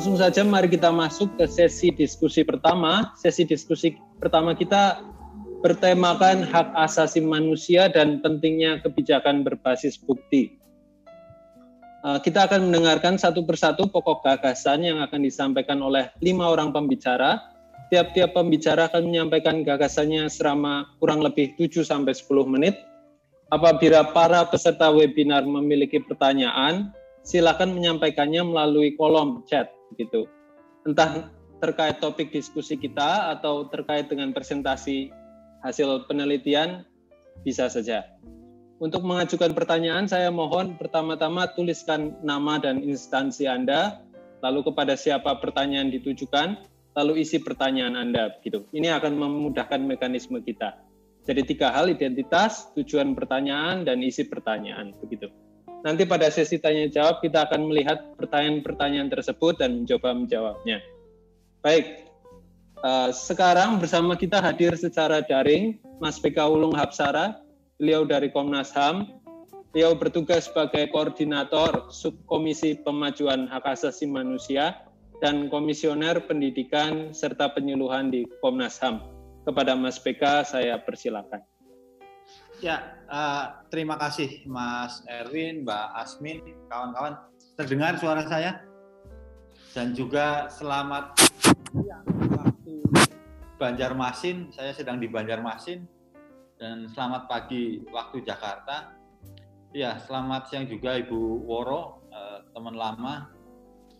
Langsung saja mari kita masuk ke sesi diskusi pertama. Sesi diskusi pertama kita bertemakan hak asasi manusia dan pentingnya kebijakan berbasis bukti. Kita akan mendengarkan satu persatu pokok gagasan yang akan disampaikan oleh 5 orang pembicara. Tiap-tiap pembicara akan menyampaikan gagasannya selama kurang lebih 7-10 menit. Apabila para peserta webinar memiliki pertanyaan, silakan menyampaikannya melalui kolom chat, gitu. Entah terkait topik diskusi kita atau terkait dengan presentasi hasil penelitian, bisa saja. Untuk mengajukan pertanyaan, saya mohon pertama-tama tuliskan nama dan instansi Anda, lalu kepada siapa pertanyaan ditujukan, lalu isi pertanyaan Anda. Gitu. Ini akan memudahkan mekanisme kita. Jadi 3 hal, identitas, tujuan pertanyaan, dan isi pertanyaan. Begitu. Nanti pada sesi tanya-jawab, kita akan melihat pertanyaan-pertanyaan tersebut dan mencoba menjawabnya. Baik, sekarang bersama kita hadir secara daring, Mas PK Ulung Hapsara, beliau dari Komnas HAM, beliau bertugas sebagai koordinator subkomisi pemajuan hak asasi manusia dan komisioner pendidikan serta penyuluhan di Komnas HAM. Kepada Mas PK saya persilakan. Ya, terima kasih Mas Erwin, Mbak Asmin, kawan-kawan. Terdengar suara saya? Dan juga selamat siang waktu Banjarmasin, saya sedang di Banjarmasin. Dan selamat pagi waktu Jakarta. Ya, selamat siang juga Ibu Woro, teman lama.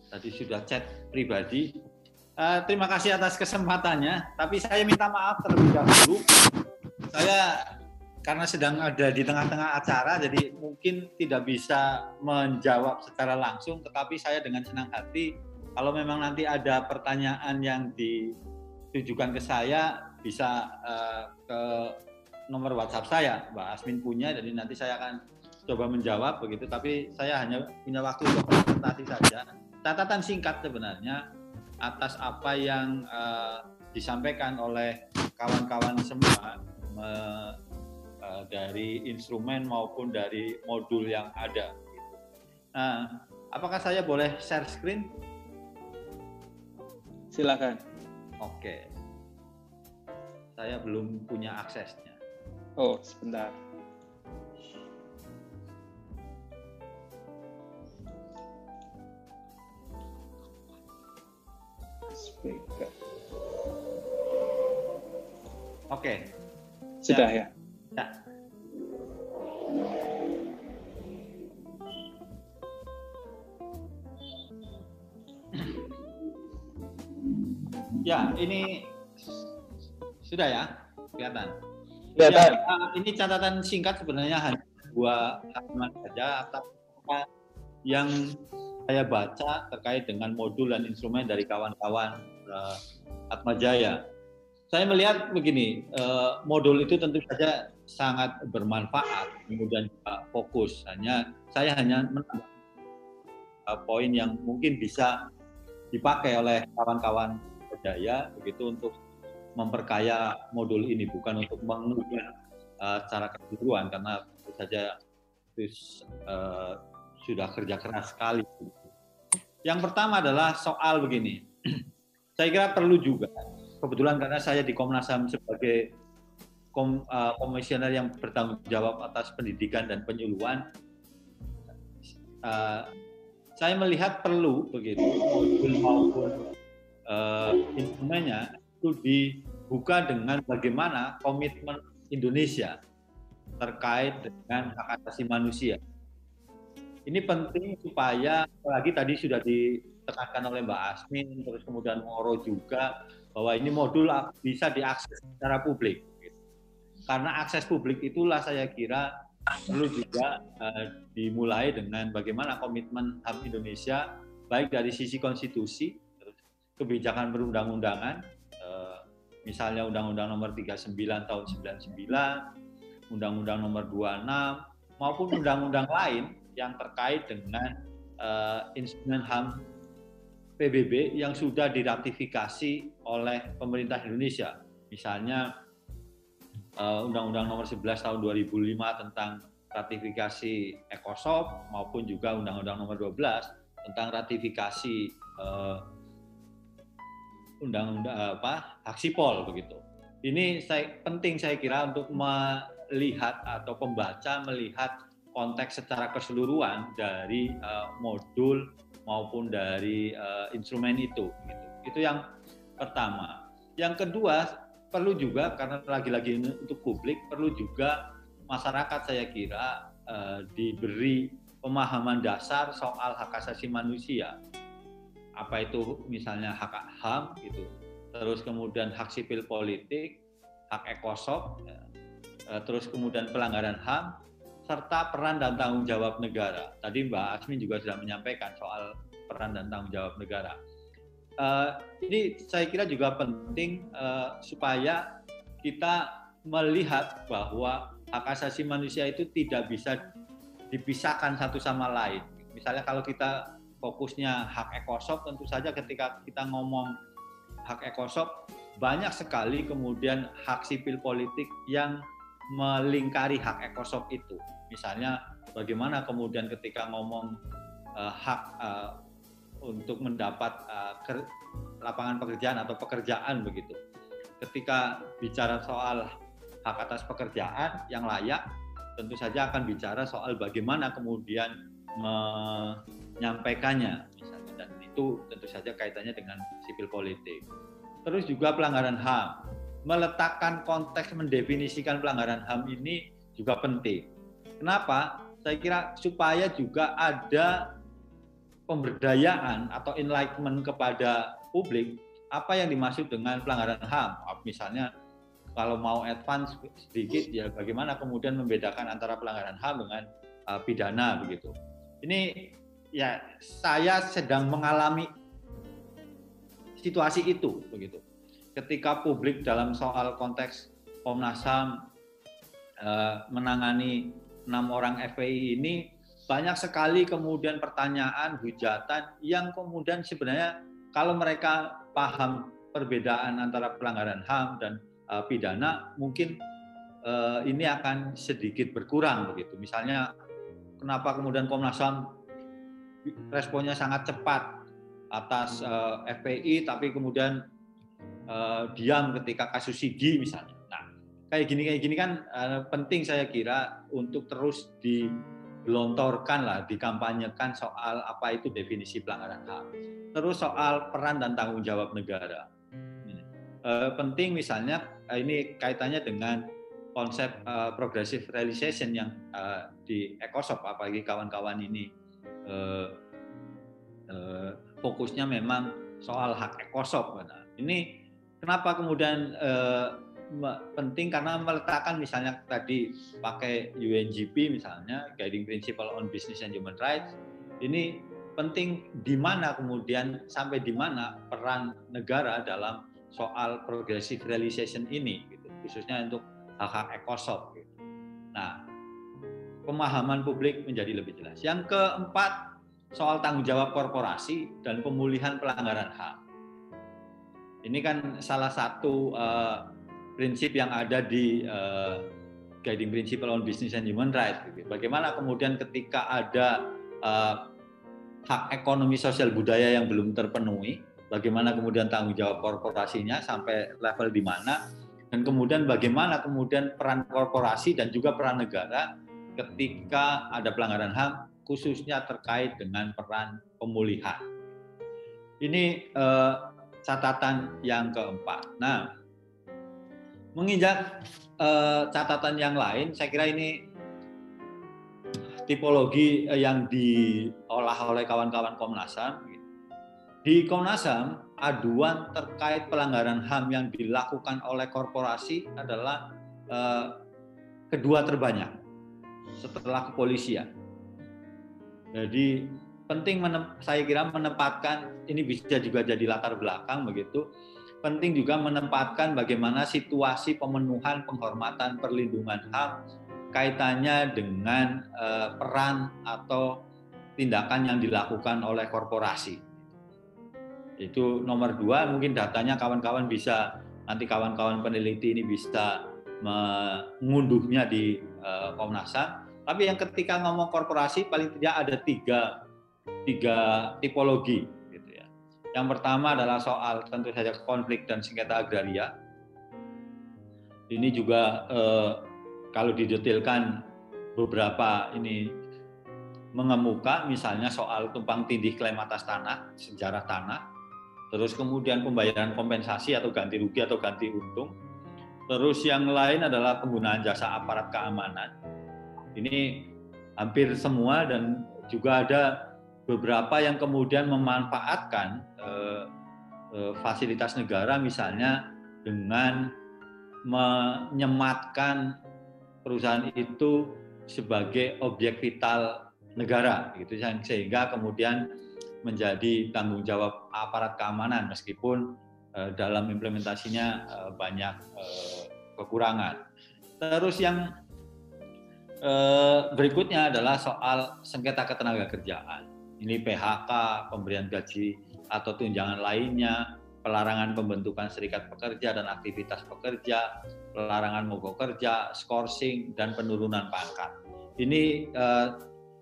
Tadi sudah chat pribadi. Terima kasih atas kesempatannya. Tapi saya minta maaf terlebih dahulu. Saya karena sedang ada di tengah-tengah acara, jadi mungkin tidak bisa menjawab secara langsung. Tetapi saya dengan senang hati, kalau memang nanti ada pertanyaan yang ditujukan ke saya, bisa ke nomor WhatsApp saya, Mbak Asmin punya, jadi nanti saya akan coba menjawab begitu. Tapi saya hanya punya waktu untuk presentasi saja. Catatan singkat sebenarnya atas apa yang disampaikan oleh kawan-kawan semua dari instrumen maupun dari modul yang ada. Gitu. Nah, apakah saya boleh share screen? Silakan. Oke. Saya belum punya aksesnya. Oh, sebentar. Oke. Sudah ya. Ya. Ya, ini sudah ya, kelihatan. Ya, ini catatan singkat sebenarnya hanya 2 halaman saja atas apa yang saya baca terkait dengan modul dan instrumen dari kawan-kawan Atma Jaya. Saya melihat begini, modul itu tentu saja sangat bermanfaat, kemudian juga fokus. Saya hanya menambah poin yang mungkin bisa dipakai oleh kawan-kawan Atma Jaya begitu untuk memperkaya modul ini, bukan untuk mengubah secara keseluruhan karena tentu saja itu sudah kerja keras sekali. Yang pertama adalah soal begini. Saya kira perlu juga, kebetulan karena saya di Komnas HAM sebagai komisioner yang bertanggung jawab atas pendidikan dan penyuluhan, saya melihat perlu begitu modul maupun instrumennya itu dibuka dengan bagaimana komitmen Indonesia terkait dengan hak asasi manusia. Ini penting supaya, apalagi tadi sudah ditekankan oleh Mbak Asmin, terus kemudian Moro juga, bahwa ini modul bisa diakses secara publik. Karena akses publik itulah saya kira perlu juga dimulai dengan bagaimana komitmen HAM Indonesia, baik dari sisi konstitusi, kebijakan perundang-undangan, misalnya Undang-Undang Nomor 39 Tahun 99, Undang-Undang Nomor 26, maupun undang-undang lain yang terkait dengan instrumen HAM PBB yang sudah diratifikasi oleh pemerintah Indonesia. Misalnya Undang-Undang Nomor 11 Tahun 2005 tentang ratifikasi Ecosop, maupun juga Undang-Undang Nomor 12 tentang ratifikasi undang-undang apa Aksipol begitu. Ini penting saya kira untuk melihat atau pembaca melihat konteks secara keseluruhan dari modul maupun dari instrumen itu. Gitu. Itu yang pertama. Yang kedua perlu juga karena lagi-lagi untuk publik perlu juga masyarakat saya kira diberi pemahaman dasar soal hak asasi manusia. Apa itu misalnya hak HAM gitu. Terus kemudian hak sipil politik, hak Ecosop, terus kemudian pelanggaran HAM, serta peran dan tanggung jawab negara. Tadi Mbak Asmin juga sudah menyampaikan soal peran dan tanggung jawab negara. Ini saya kira juga penting supaya kita melihat bahwa hak asasi manusia itu tidak bisa dipisahkan satu sama lain. Misalnya kalau kita fokusnya hak Ecosop, tentu saja ketika kita ngomong hak Ecosop, banyak sekali kemudian hak sipil politik yang melingkari hak Ecosop itu. Misalnya bagaimana kemudian ketika ngomong hak untuk mendapat lapangan pekerjaan atau pekerjaan begitu. Ketika bicara soal hak atas pekerjaan yang layak, tentu saja akan bicara soal bagaimana kemudian menyampaikannya. Dan itu tentu saja kaitannya dengan sipil politik. Terus juga pelanggaran HAM. Meletakkan konteks mendefinisikan pelanggaran HAM ini juga penting. Kenapa? Saya kira supaya juga ada pemberdayaan atau enlightenment kepada publik apa yang dimaksud dengan pelanggaran HAM. Misalnya kalau mau advance sedikit ya bagaimana kemudian membedakan antara pelanggaran HAM dengan pidana begitu. Ini ya saya sedang mengalami situasi itu begitu. Ketika publik dalam soal konteks Komnas HAM menangani 6 orang FPI ini banyak sekali kemudian pertanyaan, hujatan yang kemudian sebenarnya kalau mereka paham perbedaan antara pelanggaran HAM dan pidana mungkin ini akan sedikit berkurang begitu. Misalnya kenapa kemudian Komnas HAM responnya sangat cepat atas FPI, tapi kemudian diam ketika kasus SIGI misalnya. Nah, kayak gini kan penting saya kira untuk terus digelontorkan lah, dikampanyekan soal apa itu definisi pelanggaran HAM. Terus soal peran dan tanggung jawab negara. Penting misalnya ini kaitannya dengan konsep progressive realization yang di Ecosop, apalagi kawan-kawan ini fokusnya memang soal hak Ecosop. Nah, ini kenapa kemudian penting karena meletakkan misalnya tadi pakai UNGP misalnya Guiding Principle on Business and Human Rights, ini penting di mana kemudian sampai di mana peran negara dalam soal progressive realization ini gitu, khususnya untuk hak-hak Ecosop gitu. Nah, pemahaman publik menjadi lebih jelas. Yang keempat, soal tanggung jawab korporasi dan pemulihan pelanggaran HAM. Ini kan salah satu prinsip yang ada di Guiding Principle on Business and Human Rights. Gitu. Bagaimana kemudian ketika ada hak ekonomi sosial budaya yang belum terpenuhi, bagaimana kemudian tanggung jawab korporasinya sampai level di mana, dan kemudian bagaimana kemudian peran korporasi dan juga peran negara ketika ada pelanggaran HAM, khususnya terkait dengan peran pemulihan. Ini catatan yang keempat. Nah, menginjak catatan yang lain, saya kira ini tipologi yang diolah oleh kawan-kawan Komnas HAM. Di Komnas HAM, aduan terkait pelanggaran HAM yang dilakukan oleh korporasi adalah kedua terbanyak setelah kepolisian. Jadi penting saya kira menempatkan, ini bisa juga jadi latar belakang begitu, penting juga menempatkan bagaimana situasi pemenuhan penghormatan perlindungan HAM kaitannya dengan peran atau tindakan yang dilakukan oleh korporasi. Itu nomor 2, mungkin datanya kawan-kawan bisa, nanti kawan-kawan peneliti ini bisa mengunduhnya di Komnas HAM. Tapi yang ketika ngomong korporasi paling tidak ada tiga tipologi gitu ya. Yang pertama adalah soal tentu saja konflik dan sengketa agraria. Ini juga kalau didetilkan beberapa ini mengemuka, misalnya soal tumpang tindih klaim atas tanah, sejarah tanah, terus kemudian pembayaran kompensasi atau ganti rugi atau ganti untung. Terus yang lain adalah penggunaan jasa aparat keamanan. Ini hampir semua, dan juga ada beberapa yang kemudian memanfaatkan fasilitas negara, misalnya dengan menyematkan perusahaan itu sebagai objek vital negara, gitu, sehingga kemudian menjadi tanggung jawab aparat keamanan, meskipun dalam implementasinya banyak kekurangan. Terus yang berikutnya adalah soal sengketa ketenagakerjaan. Ini PHK, pemberian gaji atau tunjangan lainnya, pelarangan pembentukan serikat pekerja dan aktivitas pekerja, pelarangan mogok kerja, skorsing, dan penurunan pangkat. Ini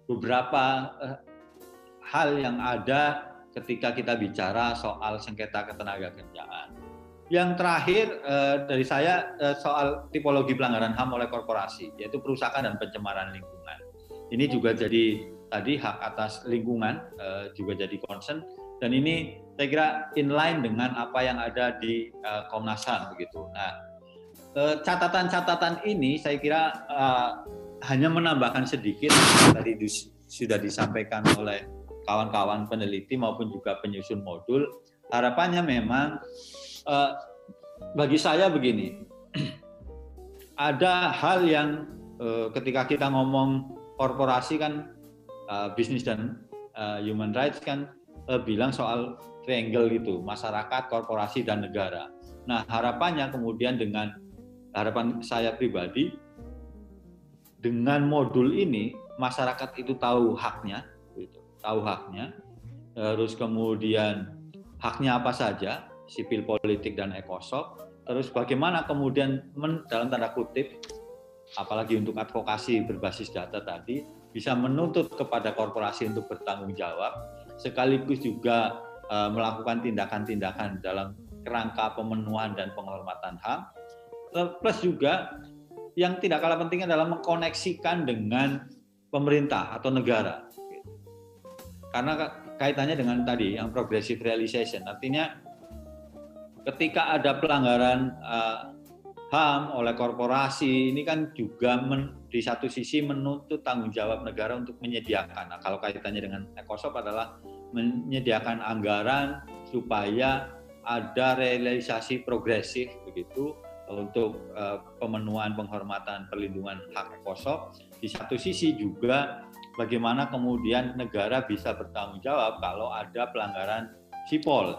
beberapa hal yang ada ketika kita bicara soal sengketa ketenagakerjaan. Yang terakhir dari saya soal tipologi pelanggaran HAM oleh korporasi, yaitu perusakan dan pencemaran lingkungan. Ini juga jadi tadi hak atas lingkungan juga jadi concern, dan ini saya kira inline dengan apa yang ada di Komnas HAM begitu. Nah, catatan-catatan ini saya kira hanya menambahkan sedikit tadi sudah disampaikan oleh kawan-kawan peneliti maupun juga penyusun modul. Harapannya memang bagi saya begini, ada hal yang ketika kita ngomong korporasi kan bisnis dan human rights kan bilang soal triangle itu, masyarakat, korporasi, dan negara. Nah, harapannya kemudian dengan harapan saya pribadi, dengan modul ini masyarakat itu tahu haknya, terus kemudian haknya apa saja, sipil, politik, dan ekosop. Terus bagaimana kemudian dalam tanda kutip, apalagi untuk advokasi berbasis data tadi, bisa menuntut kepada korporasi untuk bertanggung jawab, sekaligus juga melakukan tindakan-tindakan dalam kerangka pemenuhan dan penghormatan HAM. Plus juga yang tidak kalah pentingnya adalah mengkoneksikan dengan pemerintah atau negara. Karena kaitannya dengan tadi yang progressive realization, artinya ketika ada pelanggaran HAM oleh korporasi, ini kan juga di satu sisi menuntut tanggung jawab negara untuk menyediakan. Nah, kalau kaitannya dengan Ecosop adalah menyediakan anggaran supaya ada realisasi progresif begitu untuk pemenuhan, penghormatan, perlindungan hak Ecosop. Di satu sisi juga bagaimana kemudian negara bisa bertanggung jawab kalau ada pelanggaran SIPOL,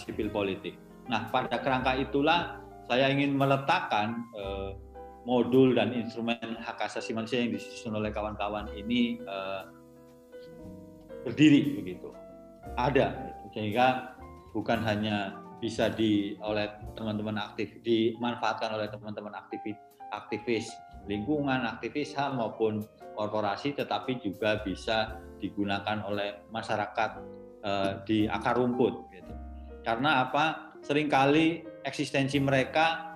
sipil politik. Nah, pada kerangka itulah saya ingin meletakkan modul dan instrumen hak asasi manusia yang disusun oleh kawan-kawan ini berdiri begitu, ada gitu. Sehingga bukan hanya bisa dimanfaatkan oleh teman-teman aktivis lingkungan, aktivis HAM maupun korporasi, tetapi juga bisa digunakan oleh masyarakat di akar rumput gitu. Karena apa? Seringkali eksistensi mereka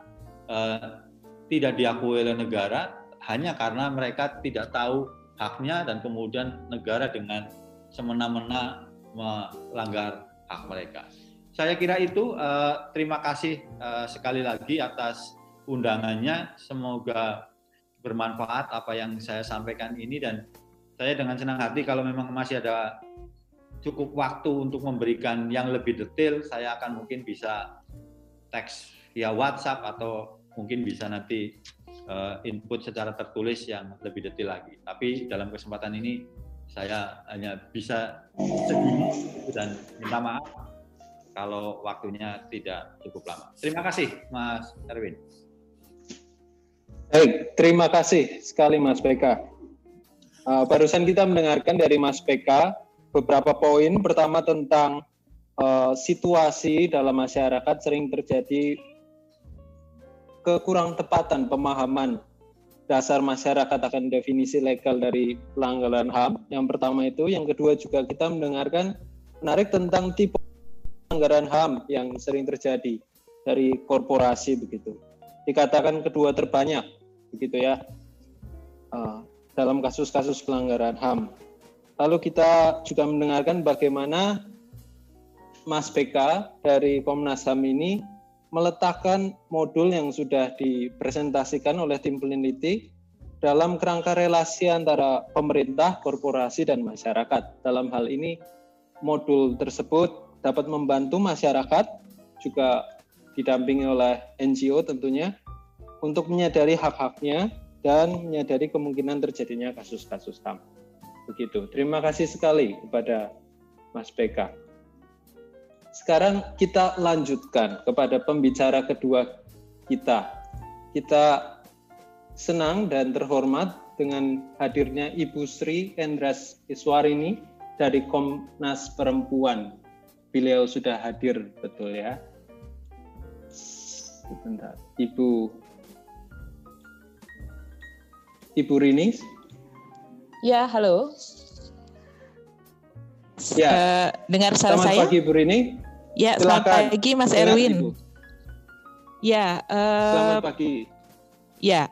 tidak diakui oleh negara hanya karena mereka tidak tahu haknya, dan kemudian negara dengan semena-mena melanggar hak mereka. Saya kira itu, terima kasih sekali lagi atas undangannya. Semoga bermanfaat apa yang saya sampaikan ini, dan saya dengan senang hati kalau memang masih ada cukup waktu untuk memberikan yang lebih detail, saya akan mungkin bisa teks via WhatsApp atau mungkin bisa nanti input secara tertulis yang lebih detail lagi. Tapi dalam kesempatan ini saya hanya bisa segini, dan minta maaf kalau waktunya tidak cukup lama. Terima kasih, Mas Erwin. Baik, terima kasih sekali Mas PK. Barusan kita mendengarkan dari Mas PK beberapa poin. Pertama tentang situasi dalam masyarakat sering terjadi kekurang tepatan pemahaman dasar masyarakat akan definisi legal dari pelanggaran HAM. Yang pertama itu. Yang kedua juga kita mendengarkan menarik tentang tipe pelanggaran HAM yang sering terjadi dari korporasi begitu. Dikatakan kedua terbanyak begitu ya dalam kasus-kasus pelanggaran HAM. Lalu kita juga mendengarkan bagaimana Mas PK dari Komnas HAM ini meletakkan modul yang sudah dipresentasikan oleh tim peneliti dalam kerangka relasi antara pemerintah, korporasi, dan masyarakat. Dalam hal ini, modul tersebut dapat membantu masyarakat juga didampingi oleh NGO tentunya untuk menyadari hak-haknya dan menyadari kemungkinan terjadinya kasus-kasus HAM. Begitu. Terima kasih sekali kepada Mas PK. Sekarang kita lanjutkan kepada pembicara kedua kita. Kita senang dan terhormat dengan hadirnya Ibu Sri Endras Iswari ini dari Komnas Perempuan. Beliau sudah hadir, betul ya? Sebentar, Ibu Rini. Ya, halo. Ya, dengar suara saya? Selamat pagi, Bu Rini. Ya, selamat pagi, Mas Erwin. Ya, selamat pagi. Ya,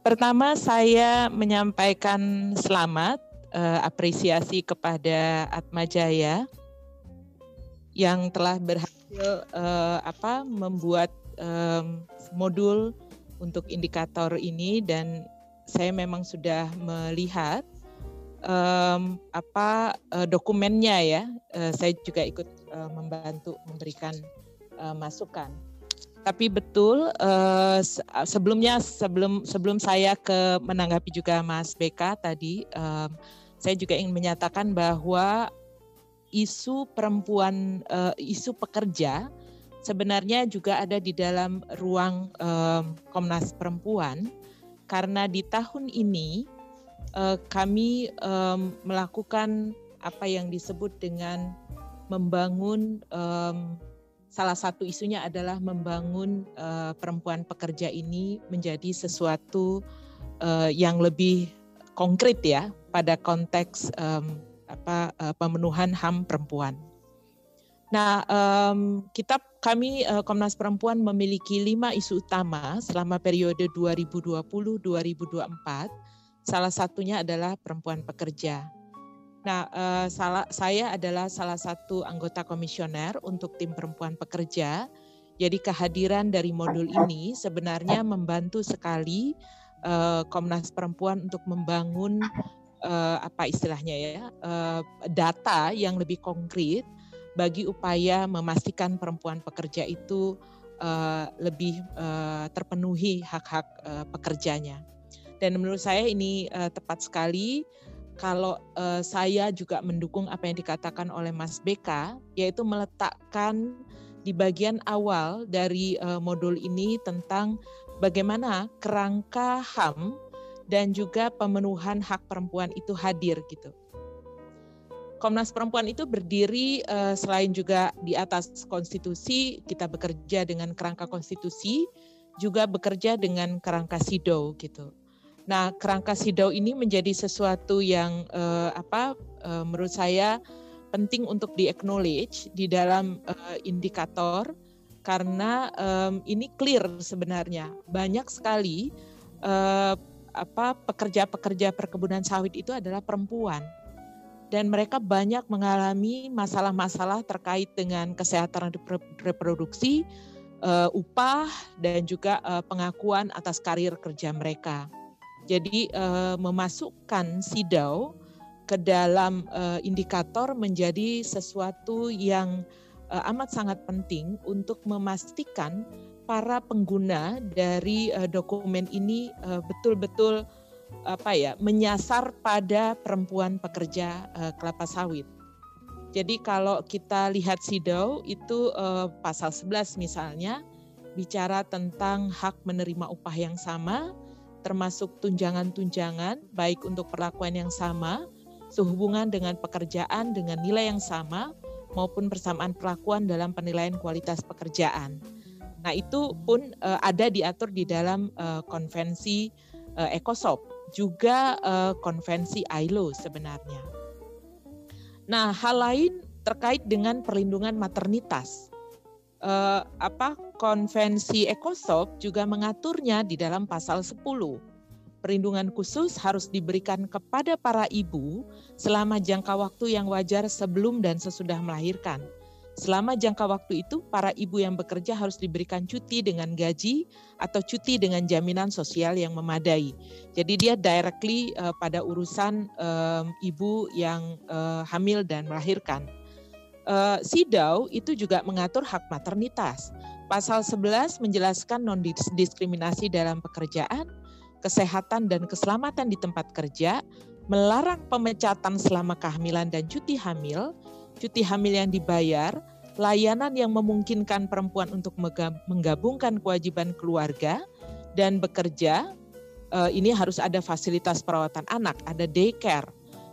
pertama saya menyampaikan selamat, apresiasi kepada Atma Jaya yang telah berhasil membuat modul untuk indikator ini, dan saya memang sudah melihat dokumennya ya. Saya juga ikut membantu memberikan masukan. Tapi betul sebelum saya menanggapi juga Mas BK tadi, saya juga ingin menyatakan bahwa isu perempuan, isu pekerja sebenarnya juga ada di dalam ruang Komnas Perempuan. Karena di tahun ini kami melakukan apa yang disebut dengan membangun, salah satu isunya adalah membangun perempuan pekerja ini menjadi sesuatu yang lebih konkret ya pada konteks pemenuhan HAM perempuan. Nah, kami Komnas Perempuan memiliki 5 isu utama selama periode 2020-2024. Salah satunya adalah perempuan pekerja. Nah, saya adalah salah satu anggota komisioner untuk tim perempuan pekerja. Jadi kehadiran dari modul ini sebenarnya membantu sekali Komnas Perempuan untuk membangun data yang lebih konkret bagi upaya memastikan perempuan pekerja itu lebih terpenuhi hak-hak pekerjanya. Dan menurut saya ini tepat sekali kalau saya juga mendukung apa yang dikatakan oleh Mas BK, yaitu meletakkan di bagian awal dari modul ini tentang bagaimana kerangka HAM dan juga pemenuhan hak perempuan itu hadir gitu. Komnas Perempuan itu berdiri selain juga di atas konstitusi, kita bekerja dengan kerangka konstitusi, juga bekerja dengan kerangka CEDAW gitu. Nah, kerangka CEDAW ini menjadi sesuatu yang menurut saya penting untuk di-acknowledge di dalam indikator, karena ini clear sebenarnya. Banyak sekali pekerja-pekerja perkebunan sawit itu adalah perempuan. Dan mereka banyak mengalami masalah-masalah terkait dengan kesehatan reproduksi, upah, dan juga pengakuan atas karir kerja mereka. Jadi memasukkan CEDAW ke dalam indikator menjadi sesuatu yang amat sangat penting untuk memastikan para pengguna dari dokumen ini betul-betul menyasar pada perempuan pekerja kelapa sawit. Jadi kalau kita lihat CEDAW itu pasal 11 misalnya bicara tentang hak menerima upah yang sama, termasuk tunjangan-tunjangan baik untuk perlakuan yang sama, sehubungan dengan pekerjaan dengan nilai yang sama maupun persamaan perlakuan dalam penilaian kualitas pekerjaan. Nah, itu pun ada diatur di dalam konvensi Ecosop, juga konvensi ILO sebenarnya. Nah, hal lain terkait dengan perlindungan maternitas. Konvensi Ecosop juga mengaturnya di dalam pasal 10. Perlindungan khusus harus diberikan kepada para ibu selama jangka waktu yang wajar sebelum dan sesudah melahirkan. Selama jangka waktu itu, para ibu yang bekerja harus diberikan cuti dengan gaji atau cuti dengan jaminan sosial yang memadai. Jadi dia directly pada urusan ibu yang hamil dan melahirkan. CEDAW itu juga mengatur hak maternitas. Pasal 11 menjelaskan non-diskriminasi dalam pekerjaan, kesehatan dan keselamatan di tempat kerja, melarang pemecatan selama kehamilan dan cuti hamil yang dibayar, layanan yang memungkinkan perempuan untuk menggabungkan kewajiban keluarga dan bekerja, ini harus ada fasilitas perawatan anak, ada daycare.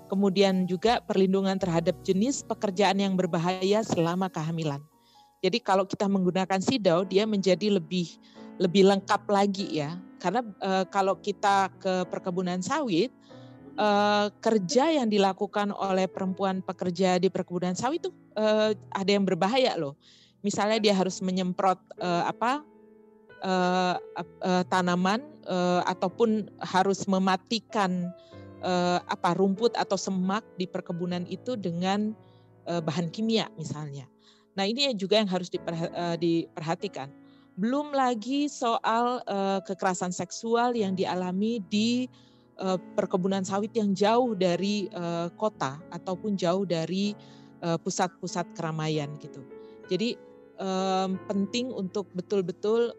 Kemudian juga perlindungan terhadap jenis pekerjaan yang berbahaya selama kehamilan. Jadi kalau kita menggunakan CEDAW, dia menjadi lebih lengkap lagi ya. Karena kalau kita ke perkebunan sawit, kerja yang dilakukan oleh perempuan pekerja di perkebunan sawit itu ada yang berbahaya loh. Misalnya dia harus menyemprot tanaman ataupun harus mematikan rumput atau semak di perkebunan itu dengan bahan kimia misalnya. Nah ini juga yang harus diperhatikan. Belum lagi soal kekerasan seksual yang dialami di perkebunan sawit yang jauh dari kota ataupun jauh dari pusat-pusat keramaian gitu. Jadi penting untuk betul-betul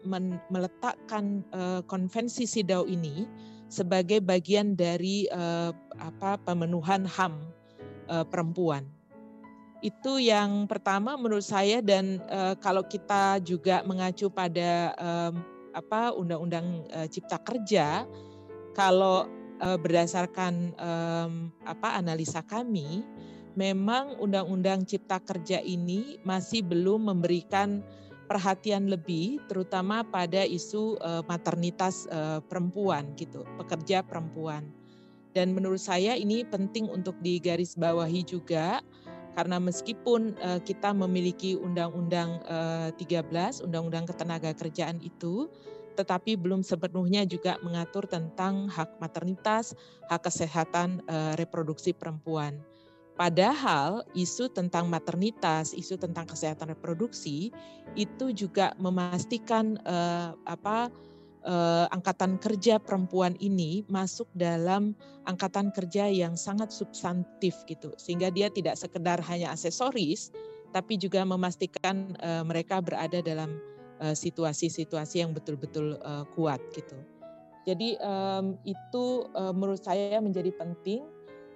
meletakkan konvensi CEDAW ini sebagai bagian dari pemenuhan HAM perempuan. Itu yang pertama menurut saya, dan kalau kita juga mengacu pada Undang-Undang Cipta Kerja, kalau berdasarkan analisa kami, memang Undang-Undang Cipta Kerja ini masih belum memberikan perhatian lebih, terutama pada isu maternitas perempuan gitu, pekerja perempuan. Dan menurut saya ini penting untuk digarisbawahi juga, karena meskipun kita memiliki Undang-Undang 13, Undang-Undang Ketenagakerjaan itu, tetapi belum sepenuhnya juga mengatur tentang hak maternitas, hak kesehatan reproduksi perempuan. Padahal isu tentang maternitas, isu tentang kesehatan reproduksi itu juga memastikan angkatan kerja perempuan ini masuk dalam angkatan kerja yang sangat substantif gitu, sehingga dia tidak sekedar hanya aksesoris, tapi juga memastikan mereka berada dalam situasi-situasi yang betul-betul kuat gitu. Jadi itu menurut saya menjadi penting.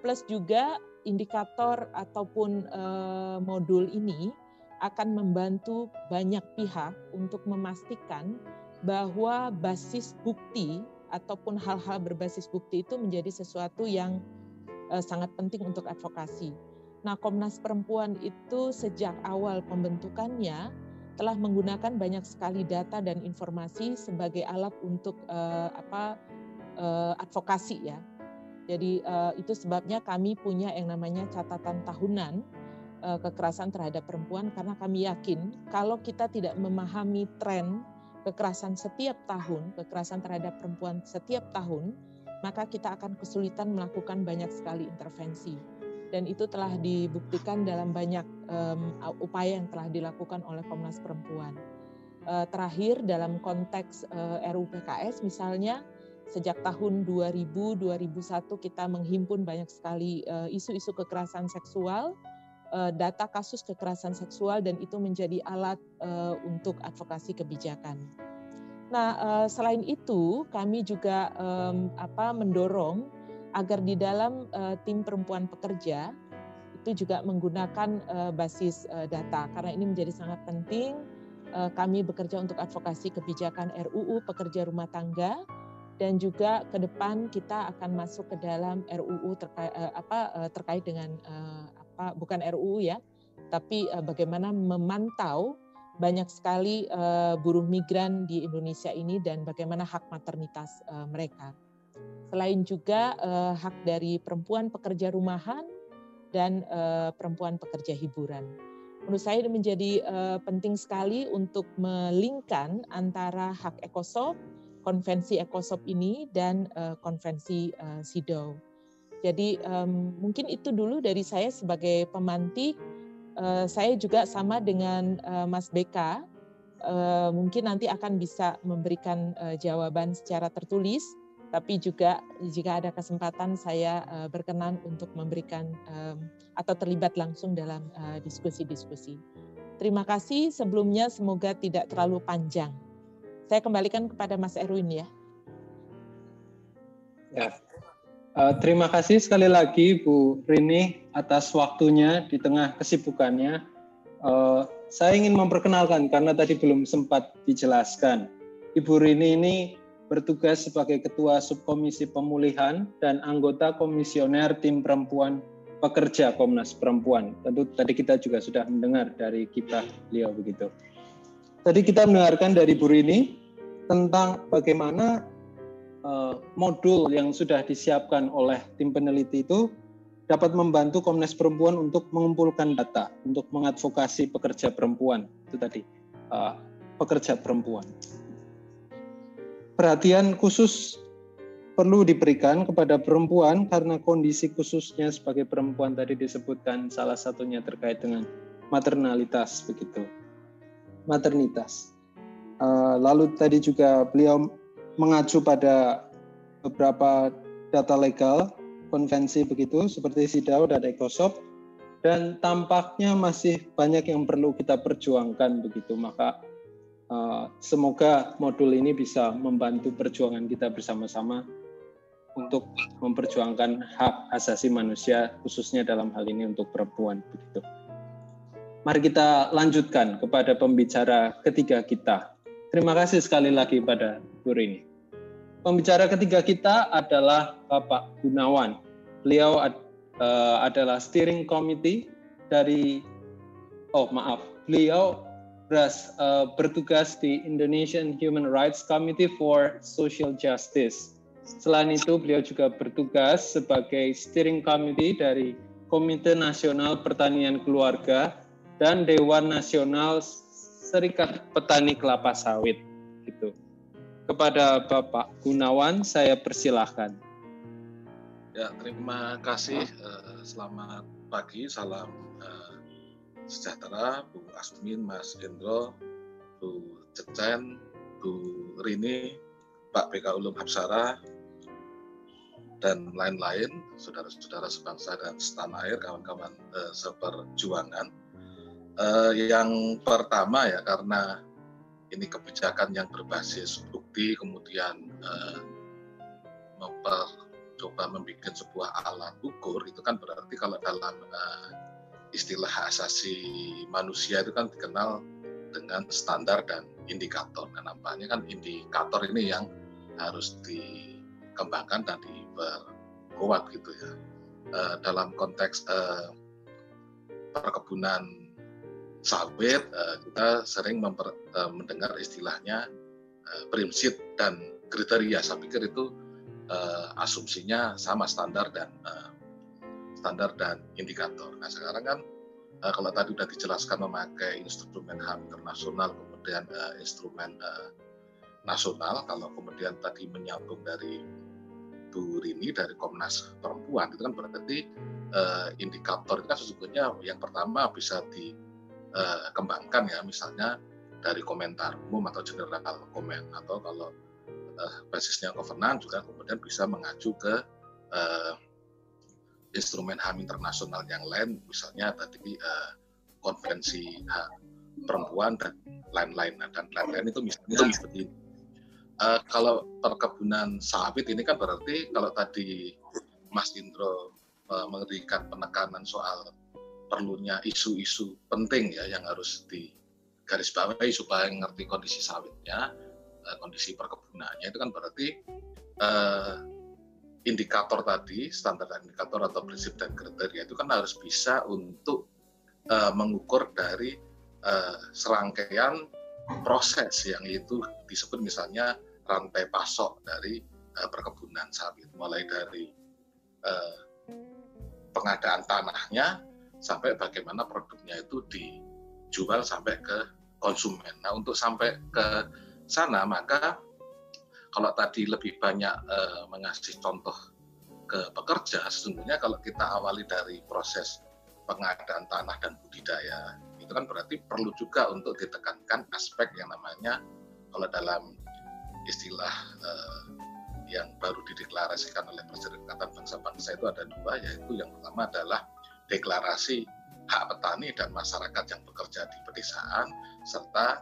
Plus juga indikator ataupun modul ini akan membantu banyak pihak untuk memastikan bahwa basis bukti ataupun hal-hal berbasis bukti itu menjadi sesuatu yang sangat penting untuk advokasi. Nah, Komnas Perempuan itu sejak awal pembentukannya telah menggunakan banyak sekali data dan informasi sebagai alat untuk advokasi ya. Jadi itu sebabnya kami punya yang namanya catatan tahunan kekerasan terhadap perempuan, karena kami yakin kalau kita tidak memahami tren kekerasan setiap tahun, kekerasan terhadap perempuan setiap tahun, maka kita akan kesulitan melakukan banyak sekali intervensi. Dan itu telah dibuktikan dalam banyak upaya yang telah dilakukan oleh Komnas Perempuan. Terakhir dalam konteks RUU PKS misalnya, sejak tahun 2000-2001 kita menghimpun banyak sekali isu-isu kekerasan seksual, data kasus kekerasan seksual, dan itu menjadi alat untuk advokasi kebijakan. Nah, selain itu kami juga mendorong agar di dalam tim perempuan pekerja itu juga menggunakan basis data, karena ini menjadi sangat penting. Kami bekerja untuk advokasi kebijakan RUU pekerja rumah tangga, dan juga ke depan kita akan masuk ke dalam RUU terkait dengan bukan RUU ya, tapi bagaimana memantau banyak sekali buruh migran di Indonesia ini dan bagaimana hak maternitas mereka. Selain juga hak dari perempuan pekerja rumahan dan perempuan pekerja hiburan. Menurut saya ini menjadi penting sekali untuk melingkan antara hak Ecosop, konvensi Ecosop ini, dan konvensi CEDAW. Jadi mungkin itu dulu dari saya sebagai pemantik. Saya juga sama dengan Mas BK, mungkin nanti akan bisa memberikan jawaban secara tertulis, tapi juga jika ada kesempatan saya berkenan untuk memberikan atau terlibat langsung dalam diskusi-diskusi. Terima kasih sebelumnya, semoga tidak terlalu panjang. Saya kembalikan kepada Mas Erwin ya. Ya. Terima kasih sekali lagi Bu Rini atas waktunya di tengah kesibukannya. Saya ingin memperkenalkan karena tadi belum sempat dijelaskan. Ibu Rini ini bertugas sebagai Ketua Subkomisi Pemulihan dan anggota Komisioner Tim Perempuan Pekerja Komnas Perempuan. Tentu tadi kita juga sudah mendengar dari kiprah beliau begitu. Tadi kita mendengarkan dari Bu Rini tentang bagaimana modul yang sudah disiapkan oleh tim peneliti itu dapat membantu Komnas Perempuan untuk mengumpulkan data, untuk mengadvokasi pekerja perempuan. Itu tadi, pekerja perempuan. Perhatian khusus perlu diberikan kepada perempuan karena kondisi khususnya sebagai perempuan tadi disebutkan, salah satunya terkait dengan maternalitas, begitu. Maternitas. Lalu tadi juga beliau mengacu pada beberapa data legal, konvensi begitu, seperti CEDAW dan Ecosop, dan tampaknya masih banyak yang perlu kita perjuangkan begitu, maka semoga modul ini bisa membantu perjuangan kita bersama-sama untuk memperjuangkan hak asasi manusia, khususnya dalam hal ini untuk perempuan begitu. Mari kita lanjutkan kepada pembicara ketiga kita. Terima kasih sekali lagi pada Bu Rini. Pembicara ketiga kita adalah Bapak Gunawan. Beliau adalah steering committee dari, beliau bertugas di Indonesian Human Rights Committee for Social Justice. Selain itu, beliau juga bertugas sebagai steering committee dari Komite Nasional Pertanian Keluarga dan Dewan Nasional Serikat Petani Kelapa Sawit gitu. Kepada Bapak Gunawan saya persilahkan. Ya, terima kasih. Selamat pagi, salam sejahtera Bu Asmin, Mas Endro, Bu Cecen, Bu Rini, Pak PK Ulung Hapsara, dan lain-lain, saudara-saudara sebangsa dan setanah air, kawan-kawan seperjuangan. Yang pertama ya, karena ini kebijakan yang berbasis bukti, kemudian coba membuat sebuah alat ukur, itu kan berarti kalau dalam istilah hak asasi manusia itu kan dikenal dengan standar dan indikator. Nah, nampaknya kan indikator ini yang harus dikembangkan dan diperkuat gitu ya. Dalam konteks perkebunan sawit, kita sering mendengar istilahnya prinsip dan kriteria. Saya pikir itu asumsinya sama, standar dan indikator. Nah sekarang kan kalau tadi sudah dijelaskan memakai instrumen HAM internasional, kemudian instrumen nasional. Kalau kemudian tadi menyambung dari Bu Rini dari Komnas Perempuan, itu kan berarti indikator itu kan sesungguhnya yang pertama bisa di kembangkan ya, misalnya dari komentar umum atau general comment, atau kalau basisnya governance juga kemudian bisa mengacu ke instrumen HAM internasional yang lain, misalnya tadi konvensi hak perempuan dan lain-lain. Nah, dan lain-lain itu misalnya seperti kalau perkebunan sawit ini kan berarti kalau tadi Mas Indro memberikan penekanan soal perlunya isu-isu penting ya yang harus digarisbawahi supaya ngerti kondisi sawitnya, kondisi perkebunannya, itu kan berarti indikator tadi, standar dan indikator atau prinsip dan kriteria itu kan harus bisa untuk mengukur dari serangkaian proses yang itu disebut misalnya rantai pasok dari perkebunan sawit, mulai dari pengadaan tanahnya sampai bagaimana produknya itu dijual sampai ke konsumen. Nah, untuk sampai ke sana, maka kalau tadi lebih banyak mengasih contoh ke pekerja, sesungguhnya kalau kita awali dari proses pengadaan tanah dan budidaya, itu kan berarti perlu juga untuk ditekankan aspek yang namanya, kalau dalam istilah yang baru dideklarasikan oleh Perserikatan Bangsa-Bangsa itu ada dua, yaitu yang pertama adalah deklarasi hak petani dan masyarakat yang bekerja di pedesaan, serta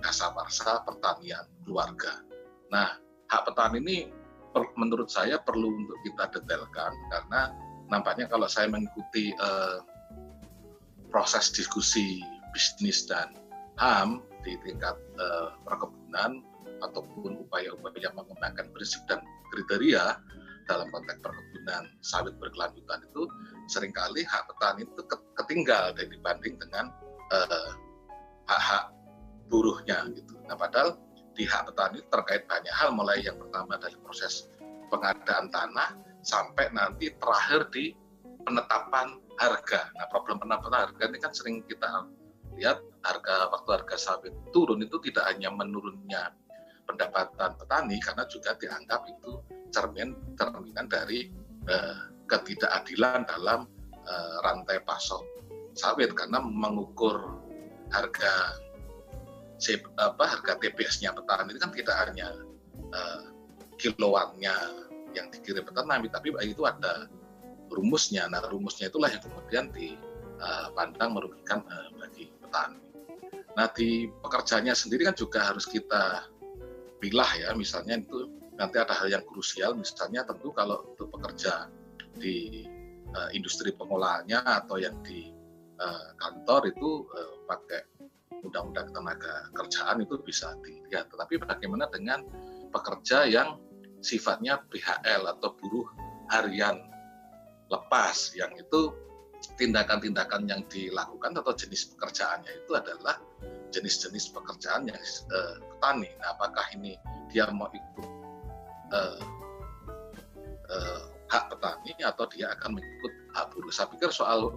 dasawarsa pertanian keluarga. Nah, hak petani ini menurut saya perlu untuk kita detailkan, karena nampaknya kalau saya mengikuti proses diskusi bisnis dan HAM di tingkat perkebunan ataupun upaya-upaya mengembangkan prinsip dan kriteria dalam konteks perkebunan sawit berkelanjutan itu seringkali hak petani itu ketinggal dibanding dengan hak-hak buruhnya gitu. Nah, padahal di hak petani terkait banyak hal, mulai yang pertama dari proses pengadaan tanah sampai nanti terakhir di penetapan harga. Nah, problem penetapan harga ini kan sering kita lihat waktu harga sawit turun itu tidak hanya menurunnya pendapatan petani, karena juga dianggap itu cerminan dari ketidakadilan dalam rantai pasok sawit, karena mengukur harga TBS-nya petani itu kan tidak hanya kiloannya yang dikirim petani, tapi itu ada rumusnya. Nah, rumusnya itulah yang kemudian dipandang merugikan bagi petani. Nah, di pekerjanya sendiri kan juga harus kita pilah ya, misalnya itu nanti ada hal yang krusial, misalnya tentu kalau untuk pekerja di industri pengolahannya atau yang di kantor itu pakai undang-undang ketenaga kerjaan itu bisa dilihat. Tetapi bagaimana dengan pekerja yang sifatnya PHL atau buruh harian lepas, yang itu tindakan-tindakan yang dilakukan atau jenis pekerjaannya itu adalah jenis-jenis pekerjaan yang petani. Nah, apakah ini dia mau ikut hak petani atau dia akan mengikut hak buruh? Saya pikir soal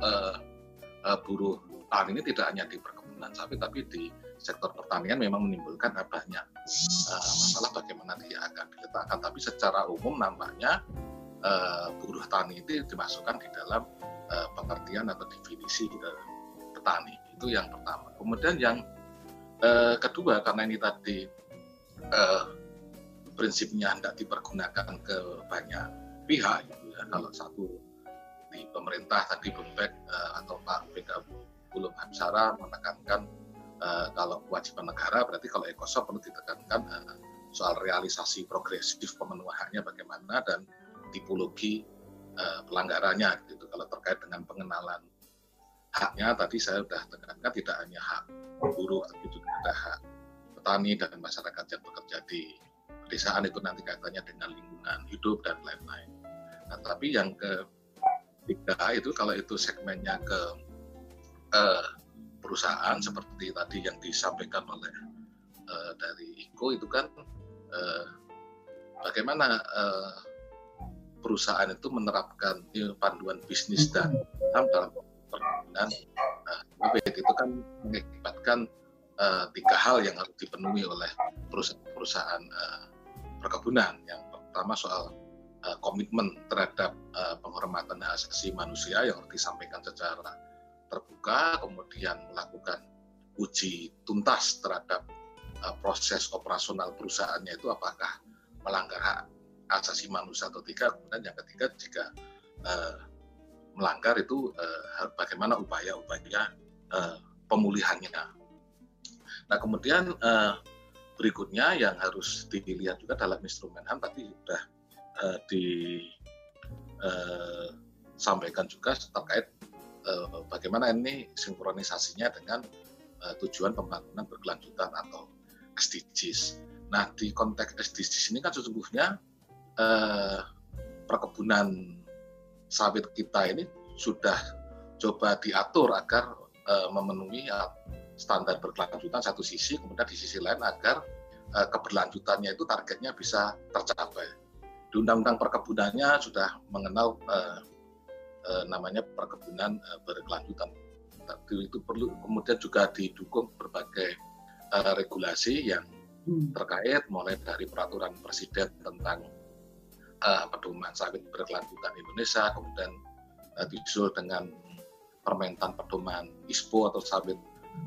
buruh petani ini tidak hanya di perkebunan sawit, tapi di sektor pertanian memang menimbulkan banyak masalah bagaimana dia akan diletakkan. Tapi secara umum nampaknya buruh tani itu dimasukkan di dalam pengertian atau definisi petani. Itu yang pertama. Kemudian yang kedua, karena ini tadi prinsipnya hendak dipergunakan ke banyak pihak gitu ya. Kalau satu di pemerintah tadi Bembek atau Pak PK Ulung Hapsara menekankan kalau kewajiban negara, berarti kalau Ecosop perlu ditekankan soal realisasi progresif pemenuhannya bagaimana dan tipologi pelanggarannya gitu. Kalau terkait dengan pengenalan haknya tadi saya sudah tekankan tidak hanya hak buruh tapi juga ada hak petani dan masyarakat yang bekerja di pedesaan, itu nanti kaitannya dengan lingkungan hidup dan lain-lain. Nah, tapi yang ketiga itu kalau itu segmennya ke perusahaan seperti tadi yang disampaikan oleh dari IKO itu kan bagaimana perusahaan itu menerapkan panduan bisnis dan HAM dalam perkebunan itu kan mengakibatkan tiga hal yang harus dipenuhi oleh perusahaan perkebunan. Yang pertama soal komitmen terhadap penghormatan hak asasi manusia yang harus disampaikan secara terbuka, kemudian melakukan uji tuntas terhadap proses operasional perusahaannya itu apakah melanggar hak asasi manusia atau tidak. Kemudian yang ketiga, jika melanggar itu bagaimana upaya-upaya pemulihannya. Nah, kemudian berikutnya yang harus dilihat juga dalam instrumen HAM tadi sudah disampaikan juga terkait bagaimana ini sinkronisasinya dengan tujuan pembangunan berkelanjutan atau SDGs. Nah, di konteks SDGs ini kan sesungguhnya perkebunan sawit kita ini sudah coba diatur agar memenuhi standar berkelanjutan satu sisi, kemudian di sisi lain agar keberlanjutannya itu targetnya bisa tercapai. Di undang-undang perkebunannya sudah mengenal namanya perkebunan berkelanjutan. Itu perlu kemudian juga didukung berbagai regulasi yang terkait, mulai dari peraturan presiden tentang pedoman sawit berkelanjutan Indonesia, kemudian disusul dengan permentan pedoman ISPO atau sawit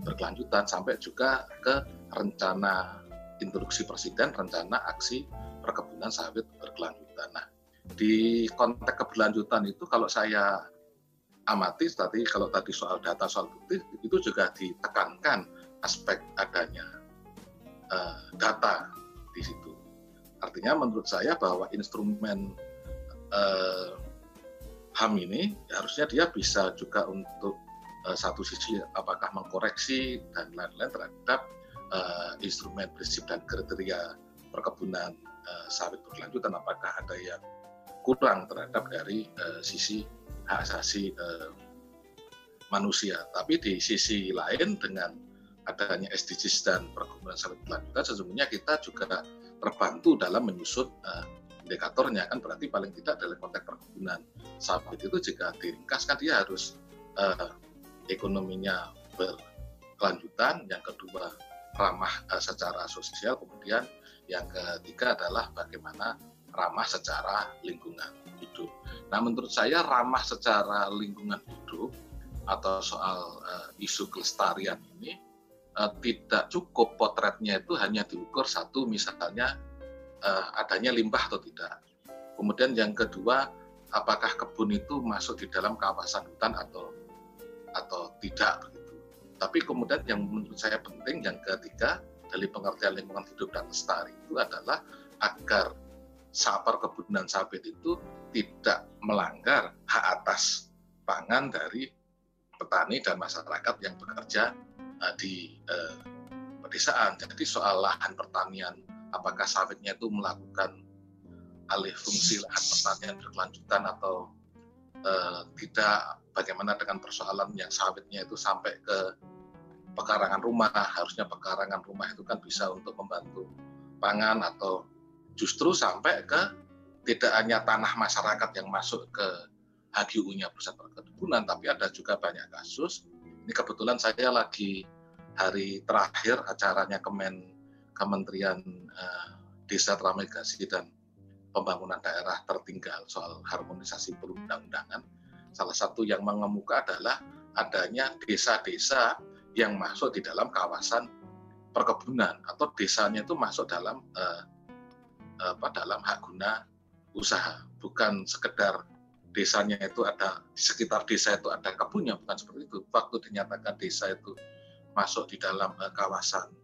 berkelanjutan, sampai juga ke rencana instruksi presiden, rencana aksi perkebunan sawit berkelanjutan. Nah, di konteks keberlanjutan itu kalau saya amati tadi, kalau tadi soal data, soal bukti, itu juga ditekankan aspek adanya data di situ. Artinya menurut saya bahwa instrumen HAM ini harusnya dia bisa juga untuk satu sisi apakah mengkoreksi dan lain-lain terhadap instrumen prinsip dan kriteria perkebunan sawit berkelanjutan, apakah ada yang kurang terhadap dari sisi hak asasi manusia. Tapi di sisi lain dengan adanya SDGs dan perkebunan sawit berkelanjutan, sesungguhnya kita juga terbantu dalam menyusun indikatornya. Kan berarti paling tidak dalam konteks perkebunan sawit itu jika diringkaskan, dia harus ekonominya berkelanjutan, yang kedua ramah secara sosial, kemudian yang ketiga adalah bagaimana ramah secara lingkungan hidup. Nah, menurut saya ramah secara lingkungan hidup atau soal isu kelestarian ini tidak cukup potretnya itu hanya diukur satu, misalnya adanya limbah atau tidak. Kemudian yang kedua, apakah kebun itu masuk di dalam kawasan hutan atau tidak begitu. Tapi kemudian yang menurut saya penting yang ketiga dari pengertian lingkungan hidup dan lestari itu adalah agar perkebunan sawit itu tidak melanggar hak atas pangan dari petani dan masyarakat yang bekerja di pedesaan. Jadi soal lahan pertanian, apakah sawitnya itu melakukan alih fungsi lahan pertanian berkelanjutan atau tidak, bagaimana dengan persoalan yang sawitnya itu sampai ke pekarangan rumah, harusnya pekarangan rumah itu kan bisa untuk membantu pangan, atau justru sampai ke tidak hanya tanah masyarakat yang masuk ke HGU-nya pusat perkebunan, tapi ada juga banyak kasus. Ini kebetulan saya lagi hari terakhir acaranya Kementerian Desa Transmigrasi dan Pembangunan Daerah Tertinggal soal harmonisasi perundang-undangan. Salah satu yang mengemuka adalah adanya desa-desa yang masuk di dalam kawasan perkebunan, atau desanya itu masuk dalam dalam hak guna usaha, bukan sekedar desanya itu ada di sekitar desa itu ada kebunnya, bukan seperti itu. Waktu dinyatakan desa itu masuk di dalam kawasan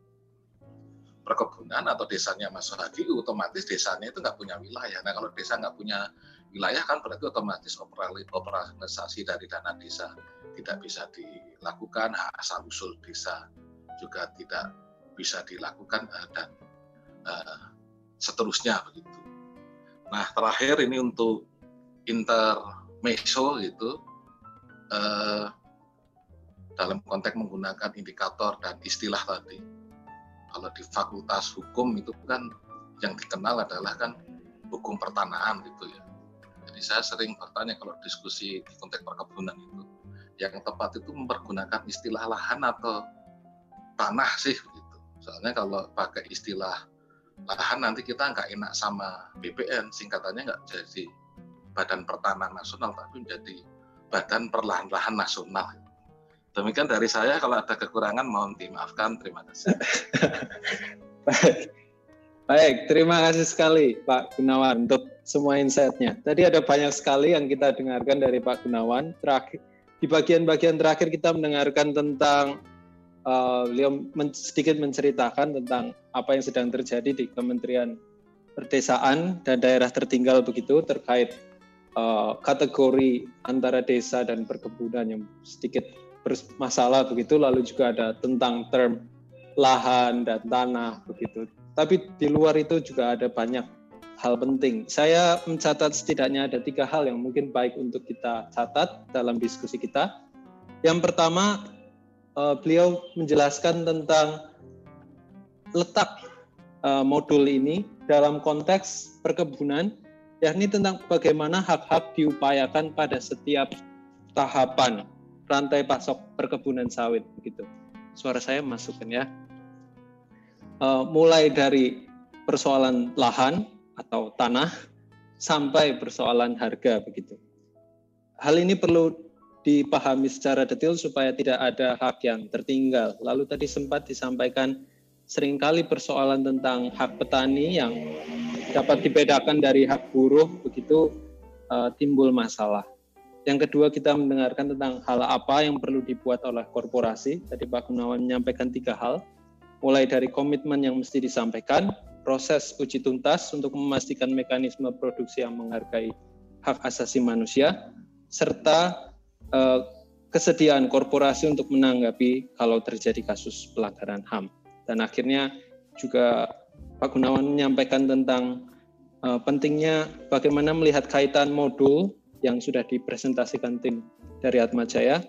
perkebunan atau desanya masuk HGU, otomatis desanya itu nggak punya wilayah. Nah, kalau desa nggak punya wilayah kan berarti otomatis operasionalisasi dari dana desa tidak bisa dilakukan, hak asal usul desa juga tidak bisa dilakukan, dan seterusnya begitu. Nah, terakhir ini untuk intermezzo gitu, dalam konteks menggunakan indikator dan istilah tadi. Kalau di fakultas hukum itu kan yang dikenal adalah kan hukum pertanahan gitu ya. Jadi saya sering bertanya kalau diskusi di konteks perkebunan itu, yang tepat itu mempergunakan istilah lahan atau tanah sih gitu. Soalnya kalau pakai istilah lahan nanti kita nggak enak sama BPN, singkatannya nggak jadi Badan Pertanahan Nasional, tapi menjadi Badan Perlahan-Lahan Nasional. Demikian dari saya, kalau ada kekurangan mohon dimaafkan. Terima kasih. Baik, terima kasih sekali Pak Gunawan untuk semua insight-nya. Tadi ada banyak sekali yang kita dengarkan dari Pak Gunawan. Terakhir, di bagian-bagian terakhir kita mendengarkan tentang beliau sedikit menceritakan tentang apa yang sedang terjadi di Kementerian Perdesaan dan Daerah Tertinggal begitu, terkait kategori antara desa dan perkebunan yang sedikit bermasalah begitu, lalu juga ada tentang term lahan dan tanah begitu. Tapi di luar itu juga ada banyak hal penting. Saya mencatat setidaknya ada 3 hal yang mungkin baik untuk kita catat dalam diskusi kita. Yang pertama, beliau menjelaskan tentang letak modul ini dalam konteks perkebunan, yakni tentang bagaimana hak-hak diupayakan pada setiap tahapan rantai pasok perkebunan sawit gitu. Suara saya masukkan ya. Mulai dari persoalan lahan atau tanah sampai persoalan harga begitu. Hal ini perlu dipahami secara detail supaya tidak ada hak yang tertinggal. Lalu tadi sempat disampaikan seringkali persoalan tentang hak petani yang dapat dibedakan dari hak buruh begitu timbul masalah. Yang kedua, kita mendengarkan tentang hal apa yang perlu dibuat oleh korporasi. Tadi Pak Gunawan menyampaikan 3 hal, mulai dari komitmen yang mesti disampaikan, proses uji tuntas untuk memastikan mekanisme produksi yang menghargai hak asasi manusia, serta kesediaan korporasi untuk menanggapi kalau terjadi kasus pelanggaran HAM. Dan akhirnya juga Pak Gunawan menyampaikan tentang pentingnya bagaimana melihat kaitan modul yang sudah dipresentasikan tim dari Atma Jaya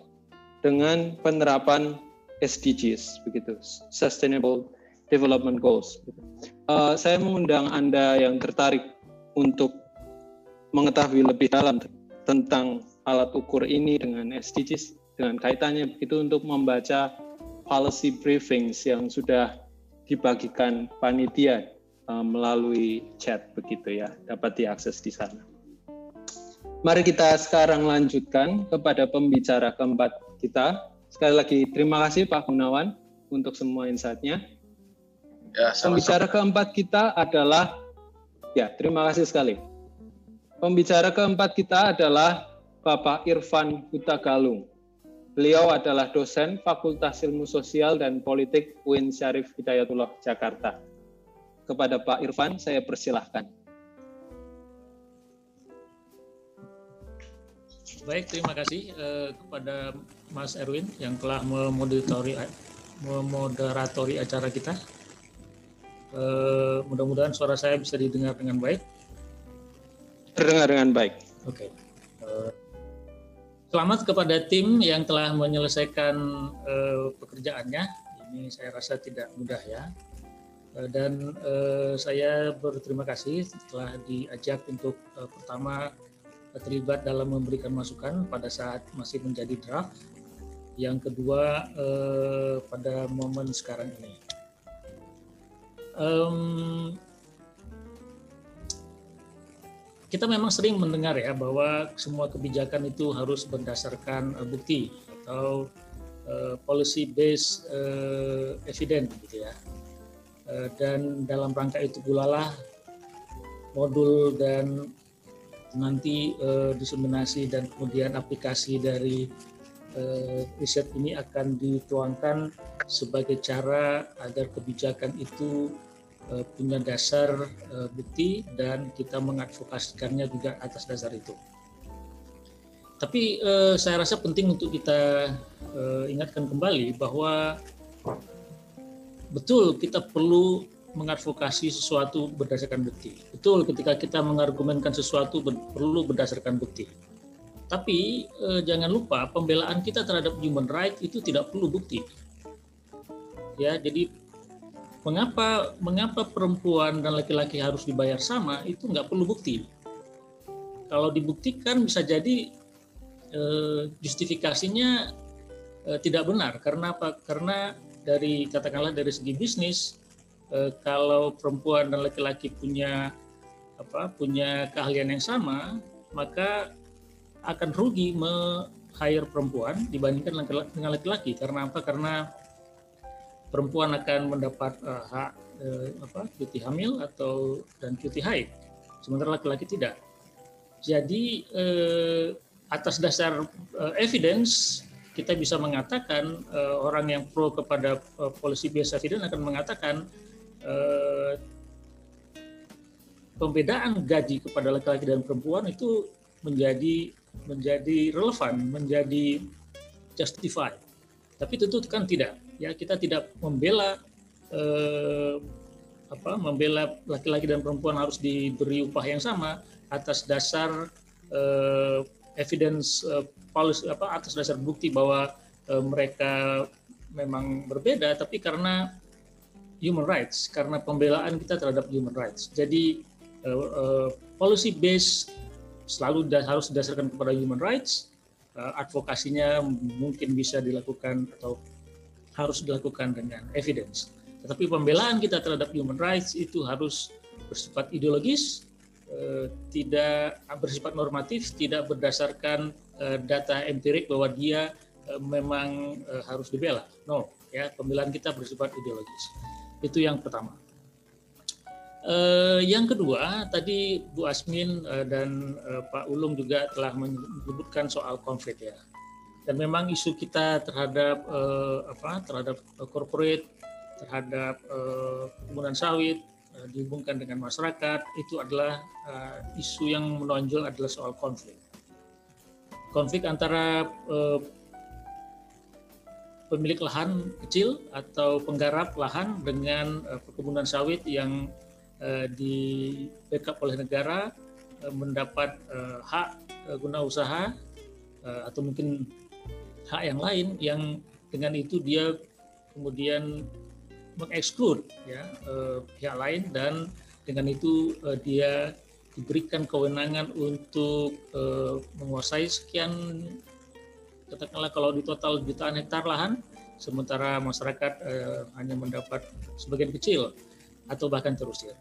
dengan penerapan SDGs, begitu, Sustainable Development Goals. Saya mengundang Anda yang tertarik untuk mengetahui lebih dalam tentang alat ukur ini dengan SDGs, dengan kaitannya begitu, untuk membaca policy briefings yang sudah dibagikan panitia melalui chat begitu ya, dapat diakses di sana. Mari kita sekarang lanjutkan kepada pembicara keempat kita. Sekali lagi terima kasih Pak Gunawan untuk semua insight-nya. Ya, pembicara keempat kita adalah, ya terima kasih sekali. Pembicara keempat kita adalah Bapak Irfan Hutagalung. Beliau adalah dosen Fakultas Ilmu Sosial dan Politik UIN Syarif Hidayatullah Jakarta. Kepada Pak Irfan saya persilahkan. Baik, terima kasih kepada Mas Erwin yang telah memoderatori acara kita. Mudah-mudahan suara saya bisa didengar dengan baik. Terdengar dengan baik. Oke. Selamat kepada tim yang telah menyelesaikan pekerjaannya. Ini saya rasa tidak mudah ya. Dan saya berterima kasih telah diajak untuk pertama terlibat dalam memberikan masukan pada saat masih menjadi draft. Yang kedua pada momen sekarang ini. Kita memang sering mendengar ya bahwa semua kebijakan itu harus berdasarkan bukti atau policy based evidence gitu ya. Dan dalam rangka itu pula lah modul dan nanti diseminasi dan kemudian aplikasi dari riset ini akan dituangkan sebagai cara agar kebijakan itu punya dasar bukti dan kita mengadvokasikannya juga atas dasar itu. Tapi saya rasa penting untuk kita ingatkan kembali bahwa betul kita perlu mengadvokasi sesuatu berdasarkan bukti. Betul ketika kita mengargumenkan sesuatu perlu berdasarkan bukti. Tapi jangan lupa pembelaan kita terhadap human rights itu tidak perlu bukti. Ya, jadi Mengapa perempuan dan laki-laki harus dibayar sama itu nggak perlu bukti. Kalau dibuktikan bisa jadi justifikasinya tidak benar. Karena apa? Karena dari katakanlah dari segi bisnis, kalau perempuan dan laki-laki punya keahlian yang sama, maka akan rugi me-hire perempuan dibandingkan dengan laki-laki. Karena apa? Karena perempuan akan mendapat hak cuti hamil dan cuti haid, sementara laki-laki tidak. Jadi atas dasar evidence kita bisa mengatakan orang yang pro kepada policy based evidence akan mengatakan pembedaan gaji kepada laki-laki dan perempuan itu menjadi relevan, menjadi justified. Tapi tentu kan tidak. Ya, kita tidak membela membela laki-laki dan perempuan harus diberi upah yang sama atas dasar evidence policy, atas dasar bukti bahwa mereka memang berbeda, tapi karena human rights, karena pembelaan kita terhadap human rights. Jadi policy based selalu harus didasarkan kepada human rights. advokasinya mungkin bisa dilakukan atau harus dilakukan dengan evidence. Tetapi pembelaan kita terhadap human rights itu harus bersifat ideologis, tidak bersifat normatif, tidak berdasarkan data empirik bahwa dia memang harus dibela. No, ya, pembelaan kita bersifat ideologis. Itu yang pertama. Yang kedua, tadi Bu Asmin dan Pak Ulung juga telah menyebutkan soal konflik ya. Dan memang isu kita terhadap terhadap corporate, terhadap perkebunan sawit dihubungkan dengan masyarakat itu adalah isu yang menonjol adalah soal konflik. Konflik antara pemilik lahan kecil atau penggarap lahan dengan perkebunan sawit yang di backup oleh negara, mendapat hak guna usaha atau mungkin hak yang lain, yang dengan itu dia kemudian mengeksklud ya pihak lain, dan dengan itu dia diberikan kewenangan untuk menguasai sekian, katakanlah kalau di total jutaan hektar lahan, sementara masyarakat hanya mendapat sebagian kecil atau bahkan terusir.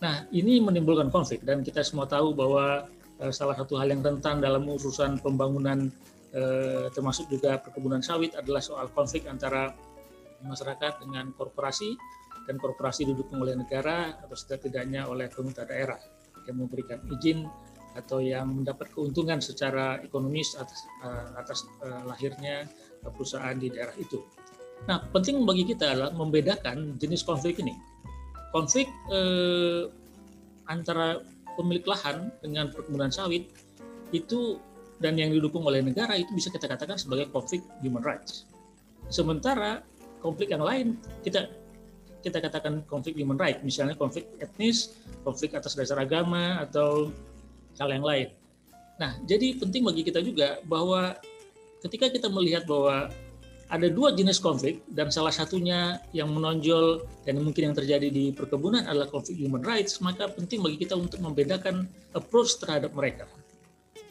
Nah, ini menimbulkan konflik, dan kita semua tahu bahwa salah satu hal yang rentan dalam urusan pembangunan termasuk juga perkebunan sawit adalah soal konflik antara masyarakat dengan korporasi, dan korporasi didukung oleh negara atau setidaknya oleh pemerintah daerah yang memberikan izin atau yang mendapat keuntungan secara ekonomis atas lahirnya perusahaan di daerah itu. Nah, penting bagi kita adalah membedakan jenis konflik ini. Konflik antara pemilik lahan dengan perkebunan sawit itu, dan yang didukung oleh negara, itu bisa kita katakan sebagai konflik human rights. Sementara konflik yang lain kita katakan konflik human rights, misalnya konflik etnis, konflik atas dasar agama, atau hal yang lain. Nah, jadi penting bagi kita juga bahwa ketika kita melihat bahwa ada dua jenis konflik, dan salah satunya yang menonjol dan mungkin yang terjadi di perkebunan adalah konflik human rights, maka penting bagi kita untuk membedakan approach terhadap mereka.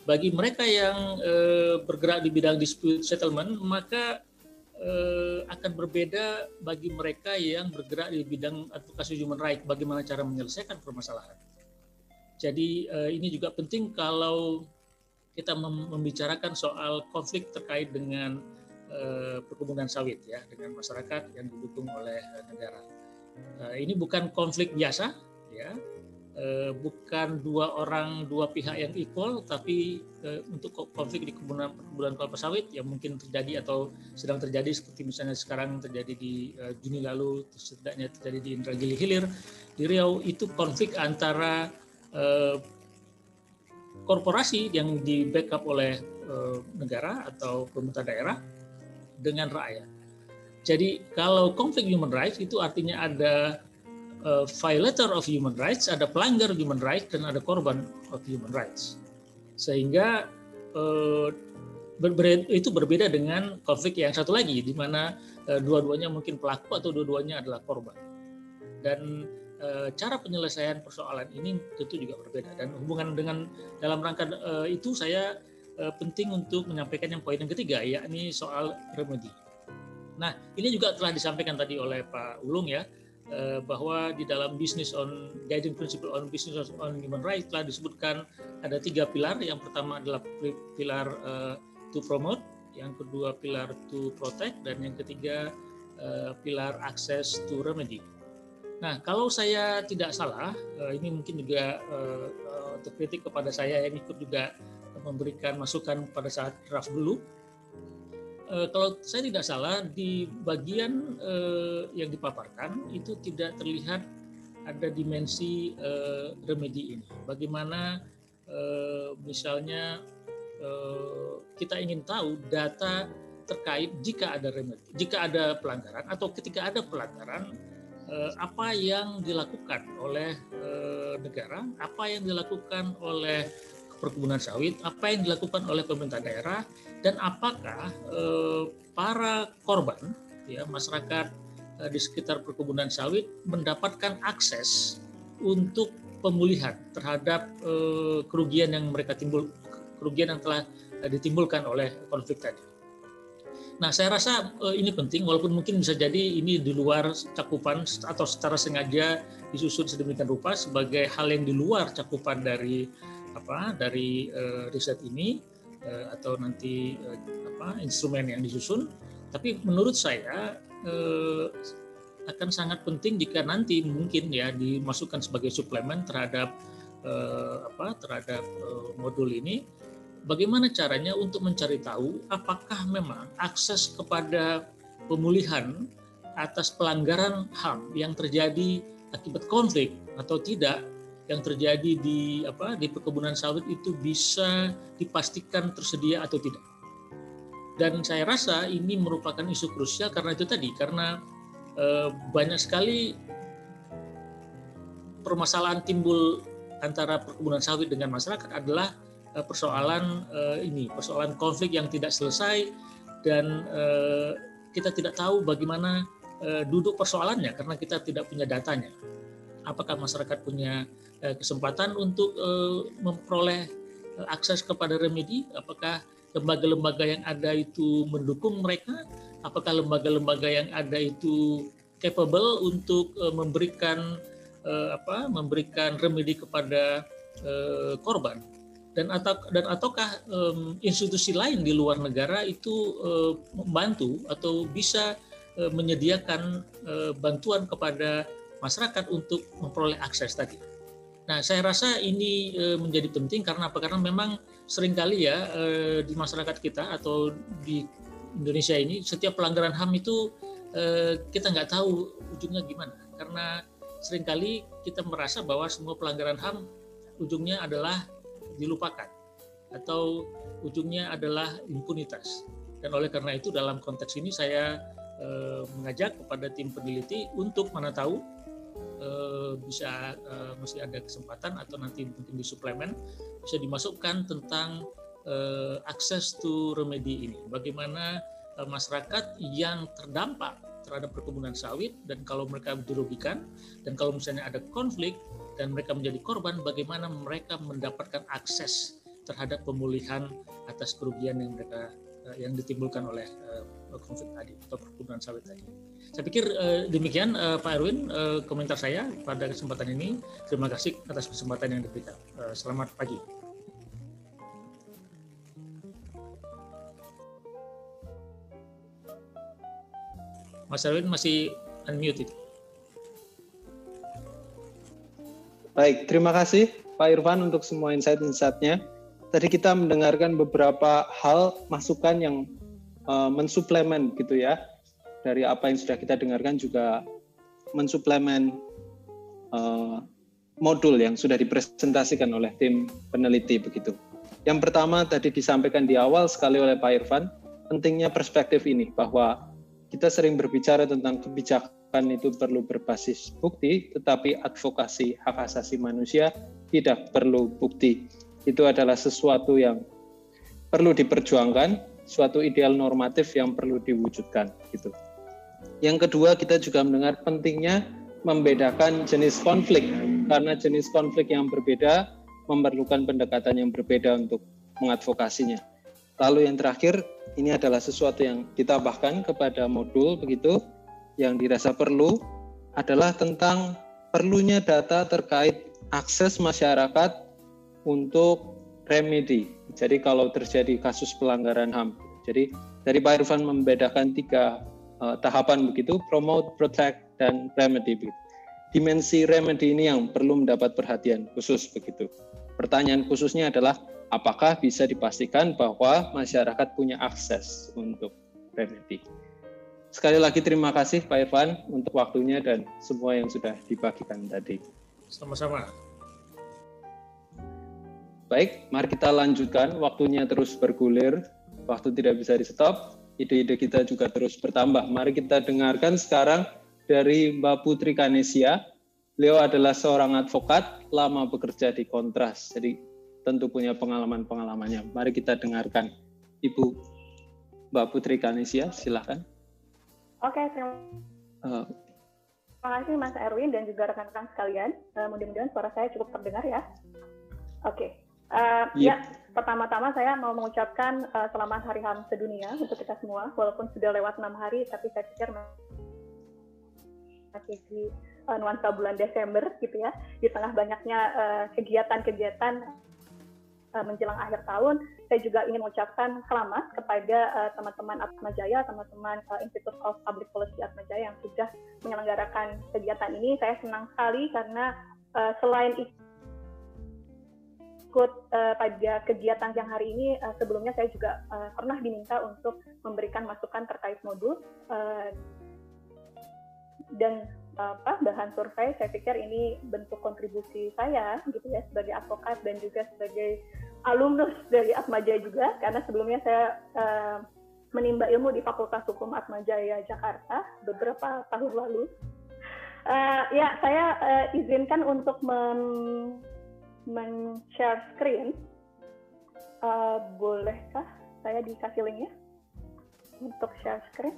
Bagi mereka yang bergerak di bidang dispute settlement, maka akan berbeda bagi mereka yang bergerak di bidang advokasi human rights, bagaimana cara menyelesaikan permasalahan. Jadi ini juga penting kalau kita membicarakan soal konflik terkait dengan perkebunan sawit ya, dengan masyarakat yang didukung oleh negara. Ini bukan konflik biasa ya, bukan dua pihak yang equal, tapi untuk konflik di perkebunan kelapa sawit yang mungkin terjadi atau sedang terjadi, seperti misalnya sekarang terjadi di Juni lalu, setidaknya terjadi di Indragiri Hilir di Riau, itu konflik antara korporasi yang di backup oleh negara atau pemerintah daerah dengan rakyat. Jadi kalau konflik human rights itu artinya ada violator of human rights, ada pelanggar human rights, dan ada korban of human rights. Sehingga itu berbeda dengan konflik yang satu lagi, di mana dua-duanya mungkin pelaku atau dua-duanya adalah korban. Dan cara penyelesaian persoalan ini tentu juga berbeda. Dan hubungan dengan dalam rangka itu saya penting untuk menyampaikan yang poin yang ketiga, yakni soal remedi. Nah, ini juga telah disampaikan tadi oleh Pak Ulung ya, bahwa di dalam Guiding Principle on Business on Human Rights telah disebutkan ada tiga pilar. Yang pertama adalah pilar to promote, yang kedua pilar to protect, dan yang ketiga pilar access to remedy. Nah, kalau saya tidak salah, ini mungkin juga terkritik kepada saya yang ikut juga memberikan masukan pada saat draft dulu. Kalau saya tidak salah, di bagian yang dipaparkan itu tidak terlihat ada dimensi remedi ini. Bagaimana misalnya kita ingin tahu data terkait jika ada remedi, jika ada pelanggaran, atau ketika ada pelanggaran, apa yang dilakukan oleh negara, apa yang dilakukan oleh perkebunan sawit, apa yang dilakukan oleh pemerintah daerah, dan apakah para korban, ya, masyarakat di sekitar perkebunan sawit mendapatkan akses untuk pemulihan terhadap kerugian yang mereka timbul, kerugian yang telah ditimbulkan oleh konflik tadi. Nah, saya rasa ini penting, walaupun mungkin bisa jadi ini di luar cakupan atau secara sengaja disusun sedemikian rupa sebagai hal yang di luar cakupan dari riset ini atau nanti instrumen yang disusun. Tapi menurut saya akan sangat penting jika nanti mungkin ya dimasukkan sebagai suplemen terhadap modul ini. Bagaimana caranya untuk mencari tahu apakah memang akses kepada pemulihan atas pelanggaran HAM yang terjadi akibat konflik atau tidak yang terjadi di perkebunan sawit itu bisa dipastikan tersedia atau tidak. Dan saya rasa ini merupakan isu krusial karena itu tadi, karena banyak sekali permasalahan timbul antara perkebunan sawit dengan masyarakat adalah persoalan konflik yang tidak selesai, dan kita tidak tahu bagaimana duduk persoalannya karena kita tidak punya datanya. Apakah masyarakat punya kesempatan untuk memperoleh akses kepada remedi? Apakah lembaga-lembaga yang ada itu mendukung mereka? Apakah lembaga-lembaga yang ada itu capable untuk memberikan remedi kepada korban? Dan ataukah institusi lain di luar negara itu membantu atau bisa menyediakan bantuan kepada masyarakat untuk memperoleh akses tadi. Nah, saya rasa ini menjadi penting karena apa? Karena memang seringkali ya di masyarakat kita atau di Indonesia ini setiap pelanggaran HAM itu kita nggak tahu ujungnya gimana. Karena seringkali kita merasa bahwa semua pelanggaran HAM ujungnya adalah dilupakan atau ujungnya adalah impunitas. Dan oleh karena itu dalam konteks ini saya mengajak kepada tim peneliti untuk mana tahu bisa masih ada kesempatan atau nanti mungkin disuplemen bisa dimasukkan tentang akses to remedy ini. Bagaimana masyarakat yang terdampak terhadap perkebunan sawit dan kalau mereka dirugikan dan kalau misalnya ada konflik dan mereka menjadi korban, bagaimana mereka mendapatkan akses terhadap pemulihan atas kerugian yang mereka yang ditimbulkan oleh konflik tadi atau perkebunan sawit tadi. Saya pikir demikian Pak Erwin komentar saya pada kesempatan ini. Terima kasih atas kesempatan yang diberikan. Selamat pagi. Mas Erwin masih unmuted. Baik, terima kasih Pak Irfan untuk semua insight-insight-nya. Tadi kita mendengarkan beberapa hal masukan yang mensuplemen gitu ya. Dari apa yang sudah kita dengarkan juga mensuplemen modul yang sudah dipresentasikan oleh tim peneliti begitu. Yang pertama tadi disampaikan di awal sekali oleh Pak Irfan, pentingnya perspektif ini bahwa kita sering berbicara tentang kebijakan itu perlu berbasis bukti, tetapi advokasi hak asasi manusia tidak perlu bukti. Itu adalah sesuatu yang perlu diperjuangkan, suatu ideal normatif yang perlu diwujudkan. Gitu. Yang kedua, kita juga mendengar pentingnya membedakan jenis konflik, karena jenis konflik yang berbeda memerlukan pendekatan yang berbeda untuk mengadvokasinya. Lalu yang terakhir, ini adalah sesuatu yang ditambahkan kepada modul begitu, yang dirasa perlu adalah tentang perlunya data terkait akses masyarakat untuk remedi. Jadi kalau terjadi kasus pelanggaran HAM. Jadi dari Pak Irfan membedakan tiga tahapan begitu, promote, protect, dan remedy. Begitu. Dimensi remedy ini yang perlu mendapat perhatian khusus begitu. Pertanyaan khususnya adalah apakah bisa dipastikan bahwa masyarakat punya akses untuk remedi? Sekali lagi terima kasih Pak Irfan untuk waktunya dan semua yang sudah dibagikan tadi. Sama-sama. Baik, mari kita lanjutkan. Waktunya terus bergulir. Waktu tidak bisa di-stop. Ide-ide kita juga terus bertambah. Mari kita dengarkan sekarang dari Mbak Putri Kanesia. Beliau adalah seorang advokat, lama bekerja di Kontras. Jadi tentu punya pengalaman-pengalamannya. Mari kita dengarkan Ibu Mbak Putri Kanesia, silakan. Oke, terima kasih Mas Erwin dan juga rekan-rekan sekalian. Mudah-mudahan suara saya cukup terdengar ya. Oke, Ya, pertama-tama saya mau mengucapkan selamat Hari HAM sedunia untuk kita semua. Walaupun sudah lewat 6 hari, tapi saya pikir masih di nuansa bulan Desember gitu ya, di tengah banyaknya kegiatan-kegiatan menjelang akhir tahun. Saya juga ingin mengucapkan selamat kepada teman-teman Atma Jaya, teman-teman Institute of Public Policy Atma Jaya yang sudah menyelenggarakan kegiatan ini. Saya senang sekali karena selain ikut pada kegiatan yang hari ini, sebelumnya saya juga pernah diminta untuk memberikan masukan terkait modul dan bahan survei. Saya pikir ini bentuk kontribusi saya gitu ya, sebagai advokat dan juga sebagai alumnus dari Atma Jaya juga, karena sebelumnya saya menimba ilmu di Fakultas Hukum Atma Jaya Jakarta beberapa tahun lalu. Ya, saya izinkan untuk men-share screen. Bolehkah saya dikasih linknya untuk share screen?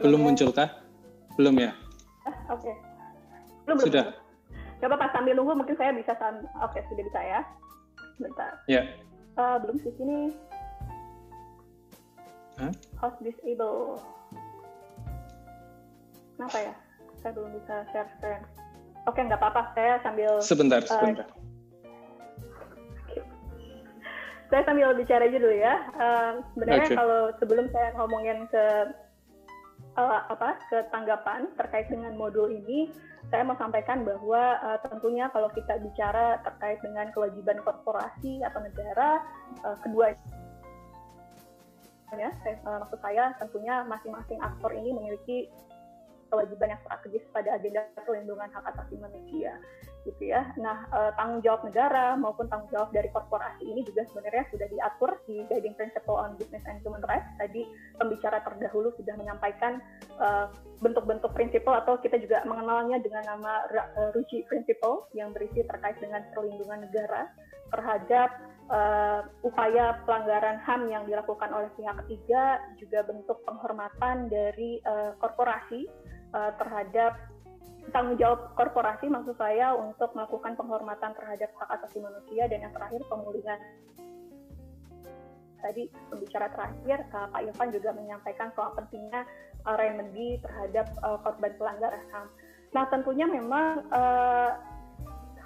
Belum muncul kah? Belum ya? Oke. Belum. Sudah. Gak apa-apa, sambil nunggu mungkin saya bisa. Oke, sudah bisa ya. Bentar. Ya. Belum di sini. Host disable. Kenapa ya? Saya belum bisa share screen. Oke, nggak apa-apa. Saya sambil. Sebentar. Saya sambil bicara aja dulu ya. Sebenarnya kalau sebelum saya ngomongin ke tanggapan terkait dengan modul ini, saya mau sampaikan bahwa tentunya kalau kita bicara terkait dengan kewajiban korporasi atau negara, maksud saya tentunya masing-masing aktor ini memiliki kewajiban yang strategis pada agenda perlindungan hak asasi manusia, gitu ya. Nah, tanggung jawab negara maupun tanggung jawab dari korporasi ini juga sebenarnya sudah diatur di Guiding Principle on Business and Human Rights. Tadi pembicara terdahulu sudah menyampaikan bentuk-bentuk prinsipal, atau kita juga mengenalnya dengan nama RUGI Principle, yang berisi terkait dengan perlindungan negara terhadap upaya pelanggaran HAM yang dilakukan oleh pihak ketiga, juga bentuk penghormatan dari korporasi terhadap tanggung jawab korporasi, maksud saya, untuk melakukan penghormatan terhadap hak asasi manusia, dan yang terakhir pemulihan. Tadi pembicara terakhir Pak Irfan juga menyampaikan soal pentingnya remedi terhadap korban pelanggaran HAM. Nah, tentunya memang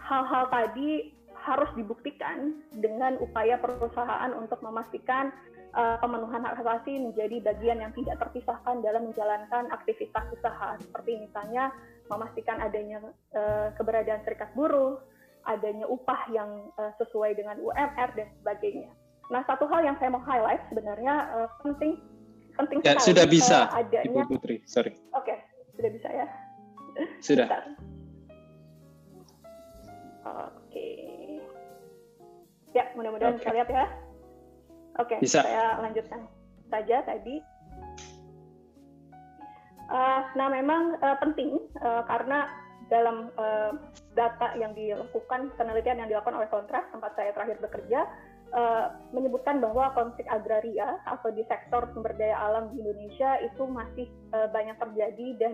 hal-hal tadi harus dibuktikan dengan upaya perusahaan untuk memastikan pemenuhan hak asasi menjadi bagian yang tidak terpisahkan dalam menjalankan aktivitas usaha, seperti misalnya memastikan adanya keberadaan serikat buruh, adanya upah yang sesuai dengan UMR dan sebagainya. Nah, satu hal yang saya mau highlight sebenarnya penting sekali. Ya, sudah bisa, adanya... Ibu Putri, sorry. Oke, sudah bisa ya? Sudah. Oke. Ya, mudah-mudahan bisa lihat ya. Oke, saya lanjutkan saja tadi. Nah, memang penting karena dalam data yang dilakukan, penelitian yang dilakukan oleh Kontras, tempat saya terakhir bekerja, menyebutkan bahwa konflik agraria atau di sektor sumber daya alam di Indonesia itu masih banyak terjadi, dan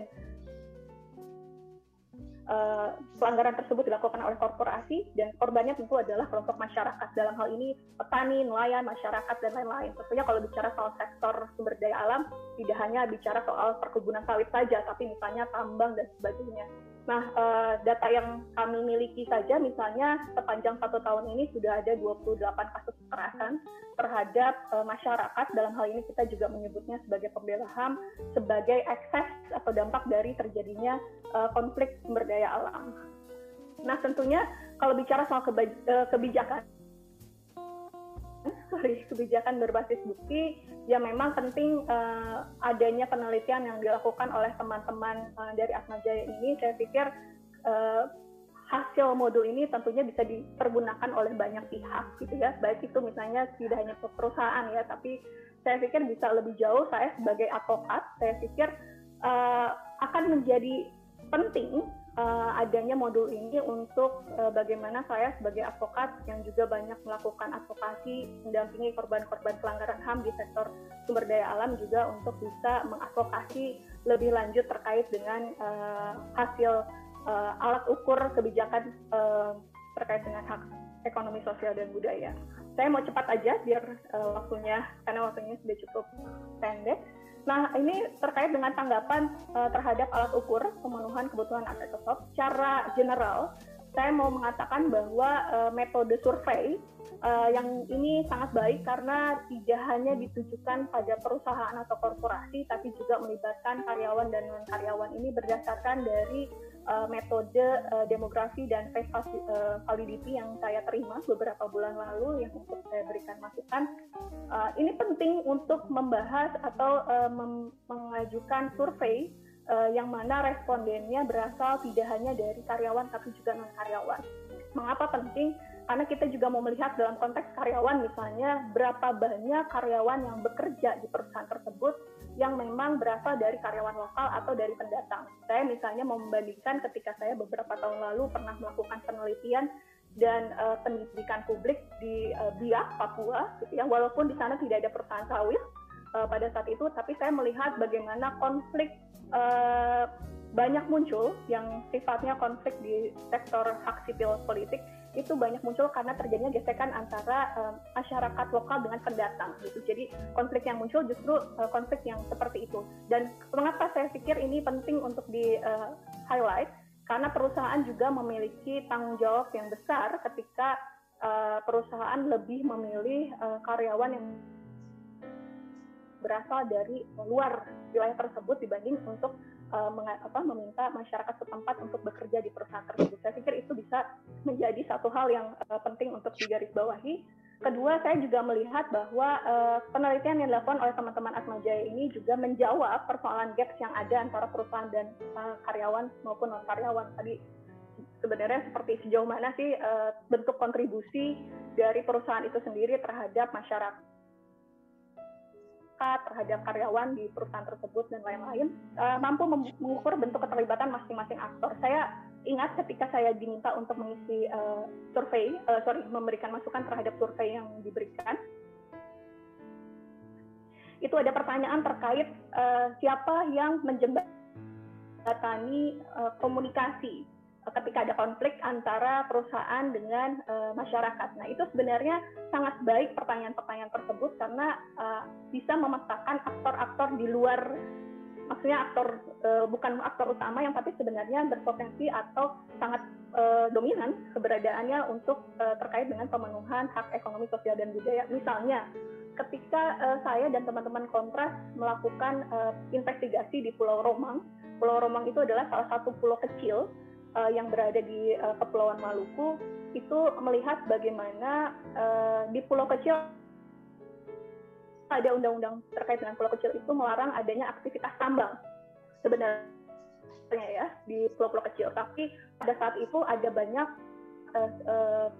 pelanggaran tersebut dilakukan oleh korporasi, dan korbannya tentu adalah kelompok masyarakat. Dalam hal ini petani, nelayan, masyarakat, dan lain-lain. Tentunya kalau bicara soal sektor sumber daya alam, tidak hanya bicara soal perkebunan sawit saja, tapi misalnya tambang dan sebagainya. Nah, data yang kami miliki saja, misalnya sepanjang 1 tahun ini sudah ada 28 kasus kekerasan terhadap masyarakat. Dalam hal ini kita juga menyebutnya sebagai pembela HAM, sebagai ekses atau dampak dari terjadinya konflik sumber daya alam. Nah, tentunya kalau bicara soal kebijakan berbasis bukti, ya memang penting adanya penelitian yang dilakukan oleh teman-teman dari Atma Jaya ini. Saya pikir hasil modul ini tentunya bisa dipergunakan oleh banyak pihak, gitu ya. Baik itu misalnya tidak hanya perusahaan ya, tapi saya pikir bisa lebih jauh. Saya sebagai advokat, saya pikir akan menjadi penting adanya modul ini untuk bagaimana saya sebagai advokat yang juga banyak melakukan advokasi mendampingi korban-korban pelanggaran HAM di sektor sumber daya alam juga untuk bisa mengadvokasi lebih lanjut terkait dengan hasil alat ukur kebijakan terkait dengan hak ekonomi sosial dan budaya. Saya mau cepat aja biar waktunya, karena waktunya sudah cukup pendek. Nah, ini terkait dengan tanggapan terhadap alat ukur pemenuhan kebutuhan Ecosop. Secara general, saya mau mengatakan bahwa metode survei yang ini sangat baik karena tidak hanya ditujukan pada perusahaan atau korporasi, tapi juga melibatkan karyawan dan non-karyawan. Ini berdasarkan dari metode demografi dan face validity yang saya terima beberapa bulan lalu yang untuk saya berikan masukan. Ini penting untuk membahas atau mengajukan survei yang mana respondennya berasal tidak hanya dari karyawan tapi juga non-karyawan. Mengapa penting? Karena kita juga mau melihat dalam konteks karyawan misalnya berapa banyak karyawan yang bekerja di perusahaan tersebut yang memang berasal dari karyawan lokal atau dari pendatang. Saya misalnya mau membandingkan ketika saya beberapa tahun lalu pernah melakukan penelitian dan pendidikan publik di Biak, Papua, gitu ya. Walaupun di sana tidak ada perusahaan sawit pada saat itu, tapi saya melihat bagaimana konflik banyak muncul yang sifatnya konflik di sektor hak sipil politik itu banyak muncul karena terjadinya gesekan antara masyarakat lokal dengan pendatang gitu. Jadi konflik yang muncul justru konflik yang seperti itu. Dan mengapa saya pikir ini penting untuk di highlight karena perusahaan juga memiliki tanggung jawab yang besar ketika perusahaan lebih memilih karyawan yang berasal dari luar wilayah tersebut dibanding untuk meminta masyarakat setempat untuk bekerja di perusahaan tersebut. Saya pikir itu bisa menjadi satu hal yang penting untuk digarisbawahi. Kedua, saya juga melihat bahwa penelitian yang dilakukan oleh teman-teman Atma Jaya ini juga menjawab persoalan gaps yang ada antara perusahaan dan karyawan maupun non-karyawan. Tadi sebenarnya seperti sejauh mana sih bentuk kontribusi dari perusahaan itu sendiri terhadap masyarakat, terhadap karyawan di perusahaan tersebut dan lain-lain, mampu mengukur bentuk keterlibatan masing-masing aktor. Saya ingat ketika saya diminta untuk mengisi memberikan masukan terhadap survei yang diberikan, itu ada pertanyaan terkait siapa yang menjembatani komunikasi ketika ada konflik antara perusahaan dengan masyarakat. Nah, itu sebenarnya sangat baik pertanyaan-pertanyaan tersebut karena bisa memetakan aktor-aktor di luar, maksudnya aktor bukan aktor utama yang tapi sebenarnya berpotensi atau sangat dominan keberadaannya untuk terkait dengan pemenuhan hak ekonomi, sosial, dan budaya. Misalnya, ketika saya dan teman-teman Kontras melakukan investigasi di Pulau Romang. Pulau Romang itu adalah salah satu pulau kecil yang berada di Kepulauan Maluku, itu melihat bagaimana di pulau kecil ada undang-undang terkait dengan pulau kecil itu melarang adanya aktivitas tambang sebenarnya ya di pulau-pulau kecil. Tapi pada saat itu ada banyak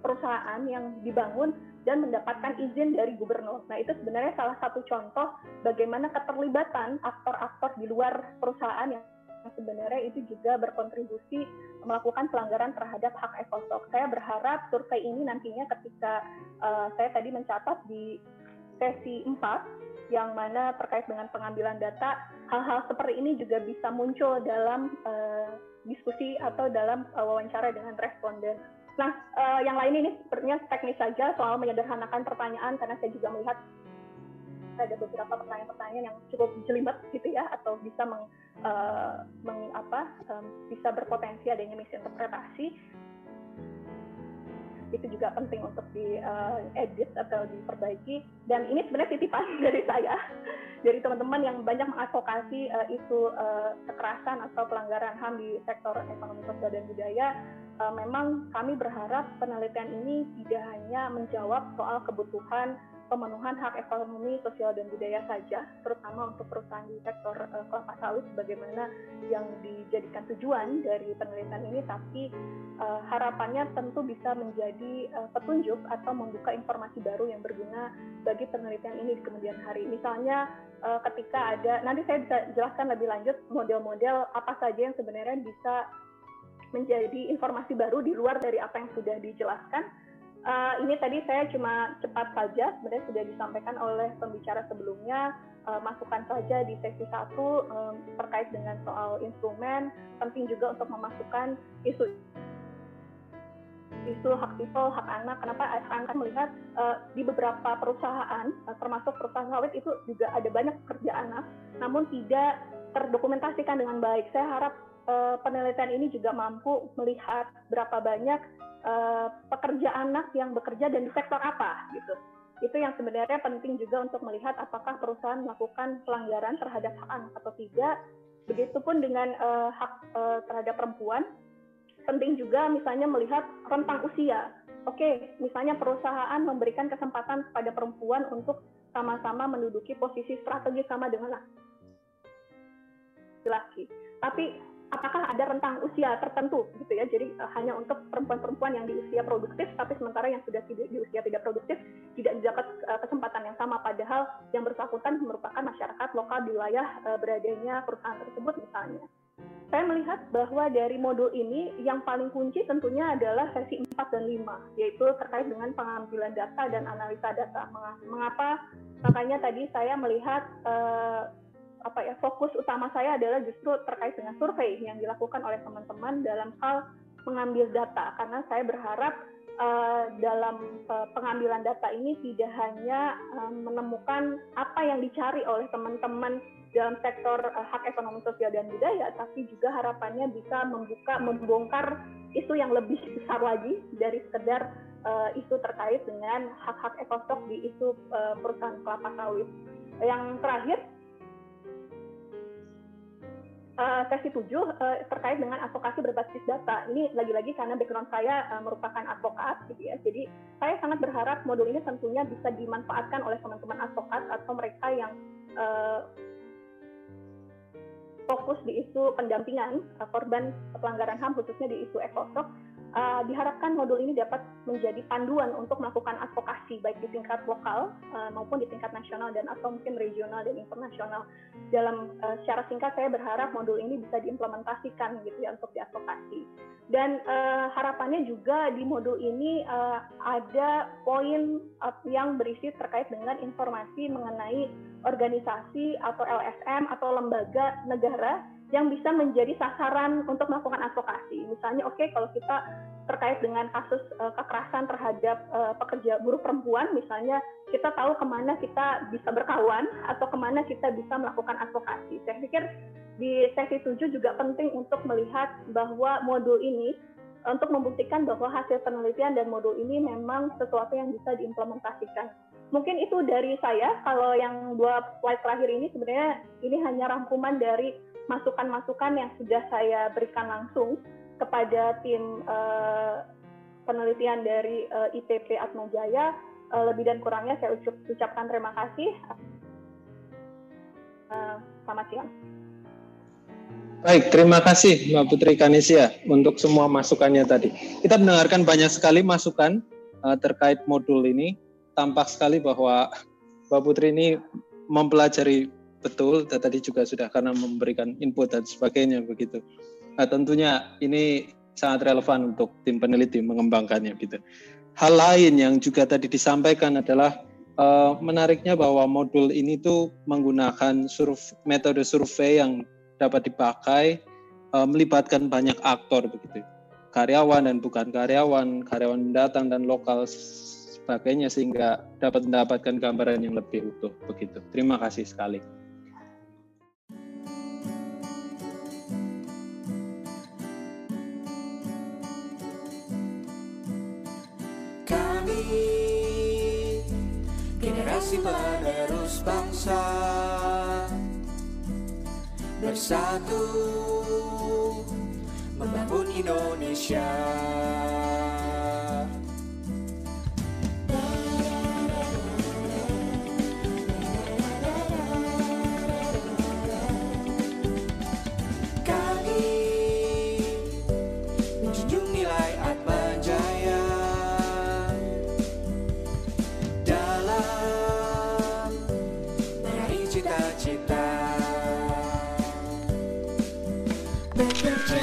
perusahaan yang dibangun dan mendapatkan izin dari gubernur. Nah, itu sebenarnya salah satu contoh bagaimana keterlibatan aktor-aktor di luar perusahaan yang sebenarnya itu juga berkontribusi melakukan pelanggaran terhadap hak Ecosop. Saya berharap survei ini nantinya ketika saya tadi mencatat di sesi 4 yang mana terkait dengan pengambilan data, hal-hal seperti ini juga bisa muncul dalam diskusi atau dalam wawancara dengan responden. Nah, yang lain ini sepertinya teknis saja soal menyederhanakan pertanyaan karena saya juga melihat ada beberapa pertanyaan-pertanyaan yang cukup jelimet gitu ya, atau bisa bisa berpotensi adanya misinterpretasi. Itu juga penting untuk diedit atau diperbaiki. Dan ini sebenarnya titipan dari saya, dari teman-teman yang banyak mengadvokasi isu kekerasan atau pelanggaran HAM di sektor ekonomi, sosial, dan budaya. Memang kami berharap penelitian ini tidak hanya menjawab soal kebutuhan pemenuhan hak ekonomi, sosial, dan budaya saja, terutama untuk perusahaan di sektor kelapa sawit sebagaimana yang dijadikan tujuan dari penelitian ini, tapi harapannya tentu bisa menjadi petunjuk atau membuka informasi baru yang berguna bagi penelitian ini di kemudian hari. Misalnya ketika ada, nanti saya bisa jelaskan lebih lanjut model-model apa saja yang sebenarnya bisa menjadi informasi baru di luar dari apa yang sudah dijelaskan. Ini tadi saya cuma cepat saja, sebenarnya sudah disampaikan oleh pembicara sebelumnya, masukan saja di sesi 1 terkait dengan soal instrumen, penting juga untuk memasukkan isu hak sipil, hak anak. Kenapa ASN kan melihat di beberapa perusahaan, termasuk perusahaan sawit, itu juga ada banyak pekerja anak, namun tidak terdokumentasikan dengan baik. Saya harap penelitian ini juga mampu melihat berapa banyak pekerja anak yang bekerja dan di sektor apa, gitu. Itu yang sebenarnya penting juga untuk melihat apakah perusahaan melakukan pelanggaran terhadap hak anak atau tidak. Begitupun dengan hak terhadap perempuan. Penting juga misalnya melihat rentang usia. Oke, misalnya perusahaan memberikan kesempatan kepada perempuan untuk sama-sama menduduki posisi strategis sama dengan laki-laki. Tapi apakah ada rentang usia tertentu gitu ya? Jadi hanya untuk perempuan-perempuan yang di usia produktif, tapi sementara yang sudah di usia tidak produktif tidak didapat kesempatan yang sama, padahal yang bersangkutan merupakan masyarakat lokal di wilayah beradanya perusahaan tersebut misalnya. Saya melihat bahwa dari modul ini yang paling kunci tentunya adalah sesi 4 dan 5, yaitu terkait dengan pengambilan data dan analisa data. Mengapa? Makanya tadi saya melihat fokus utama saya adalah justru terkait dengan survei yang dilakukan oleh teman-teman dalam hal mengambil data, karena saya berharap dalam pengambilan data ini tidak hanya menemukan apa yang dicari oleh teman-teman dalam sektor hak ekonomi sosial dan budaya, tapi juga harapannya bisa membongkar isu yang lebih besar lagi dari sekedar isu terkait dengan hak-hak ekosop di isu perusahaan kelapa sawit. Yang terakhir, sesi 7 terkait dengan advokasi berbasis data. Ini lagi-lagi karena background saya merupakan advokat, gitu ya. Jadi saya sangat berharap modul ini tentunya bisa dimanfaatkan oleh teman-teman advokat atau mereka yang fokus di isu pendampingan korban pelanggaran HAM, khususnya di isu ekosop. Diharapkan modul ini dapat menjadi panduan untuk melakukan advokasi baik di tingkat lokal maupun di tingkat nasional dan atau mungkin regional dan internasional. Dalam secara singkat, saya berharap modul ini bisa diimplementasikan gitu ya untuk diadvokasi. Dan harapannya juga di modul ini ada poin yang berisi terkait dengan informasi mengenai organisasi atau LSM atau lembaga negara yang bisa menjadi sasaran untuk melakukan advokasi. Misalnya, oke, kalau kita terkait dengan kasus kekerasan terhadap pekerja buruh perempuan, misalnya kita tahu kemana kita bisa berkawan atau kemana kita bisa melakukan advokasi. Saya pikir di sesi 7 juga penting untuk melihat bahwa modul ini untuk membuktikan bahwa hasil penelitian dan modul ini memang sesuatu yang bisa diimplementasikan. Mungkin itu dari saya. Kalau yang 2 slide terakhir ini sebenarnya ini hanya rangkuman dari masukan-masukan yang sudah saya berikan langsung kepada tim penelitian dari IPP Atma Jaya. Lebih dan kurangnya saya ucapkan terima kasih. Selamat siang. Baik, terima kasih Mbak Putri Kanesia untuk semua masukannya tadi. Kita mendengarkan banyak sekali masukan terkait modul ini. Tampak sekali bahwa Mbak Putri ini mempelajari betul, dan tadi juga sudah karena memberikan input dan sebagainya begitu. Nah, tentunya ini sangat relevan untuk tim peneliti mengembangkannya gitu. Hal lain yang juga tadi disampaikan adalah menariknya bahwa modul ini tuh menggunakan metode survei yang dapat dipakai melibatkan banyak aktor begitu. Karyawan dan bukan karyawan, karyawan pendatang dan lokal sebagainya, sehingga dapat mendapatkan gambaran yang lebih utuh begitu. Terima kasih sekali. Generasi penerus bangsa bersatu membangun Indonesia. Bekerja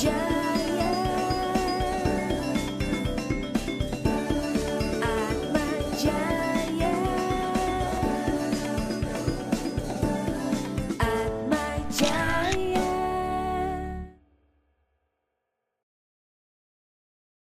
Jaya.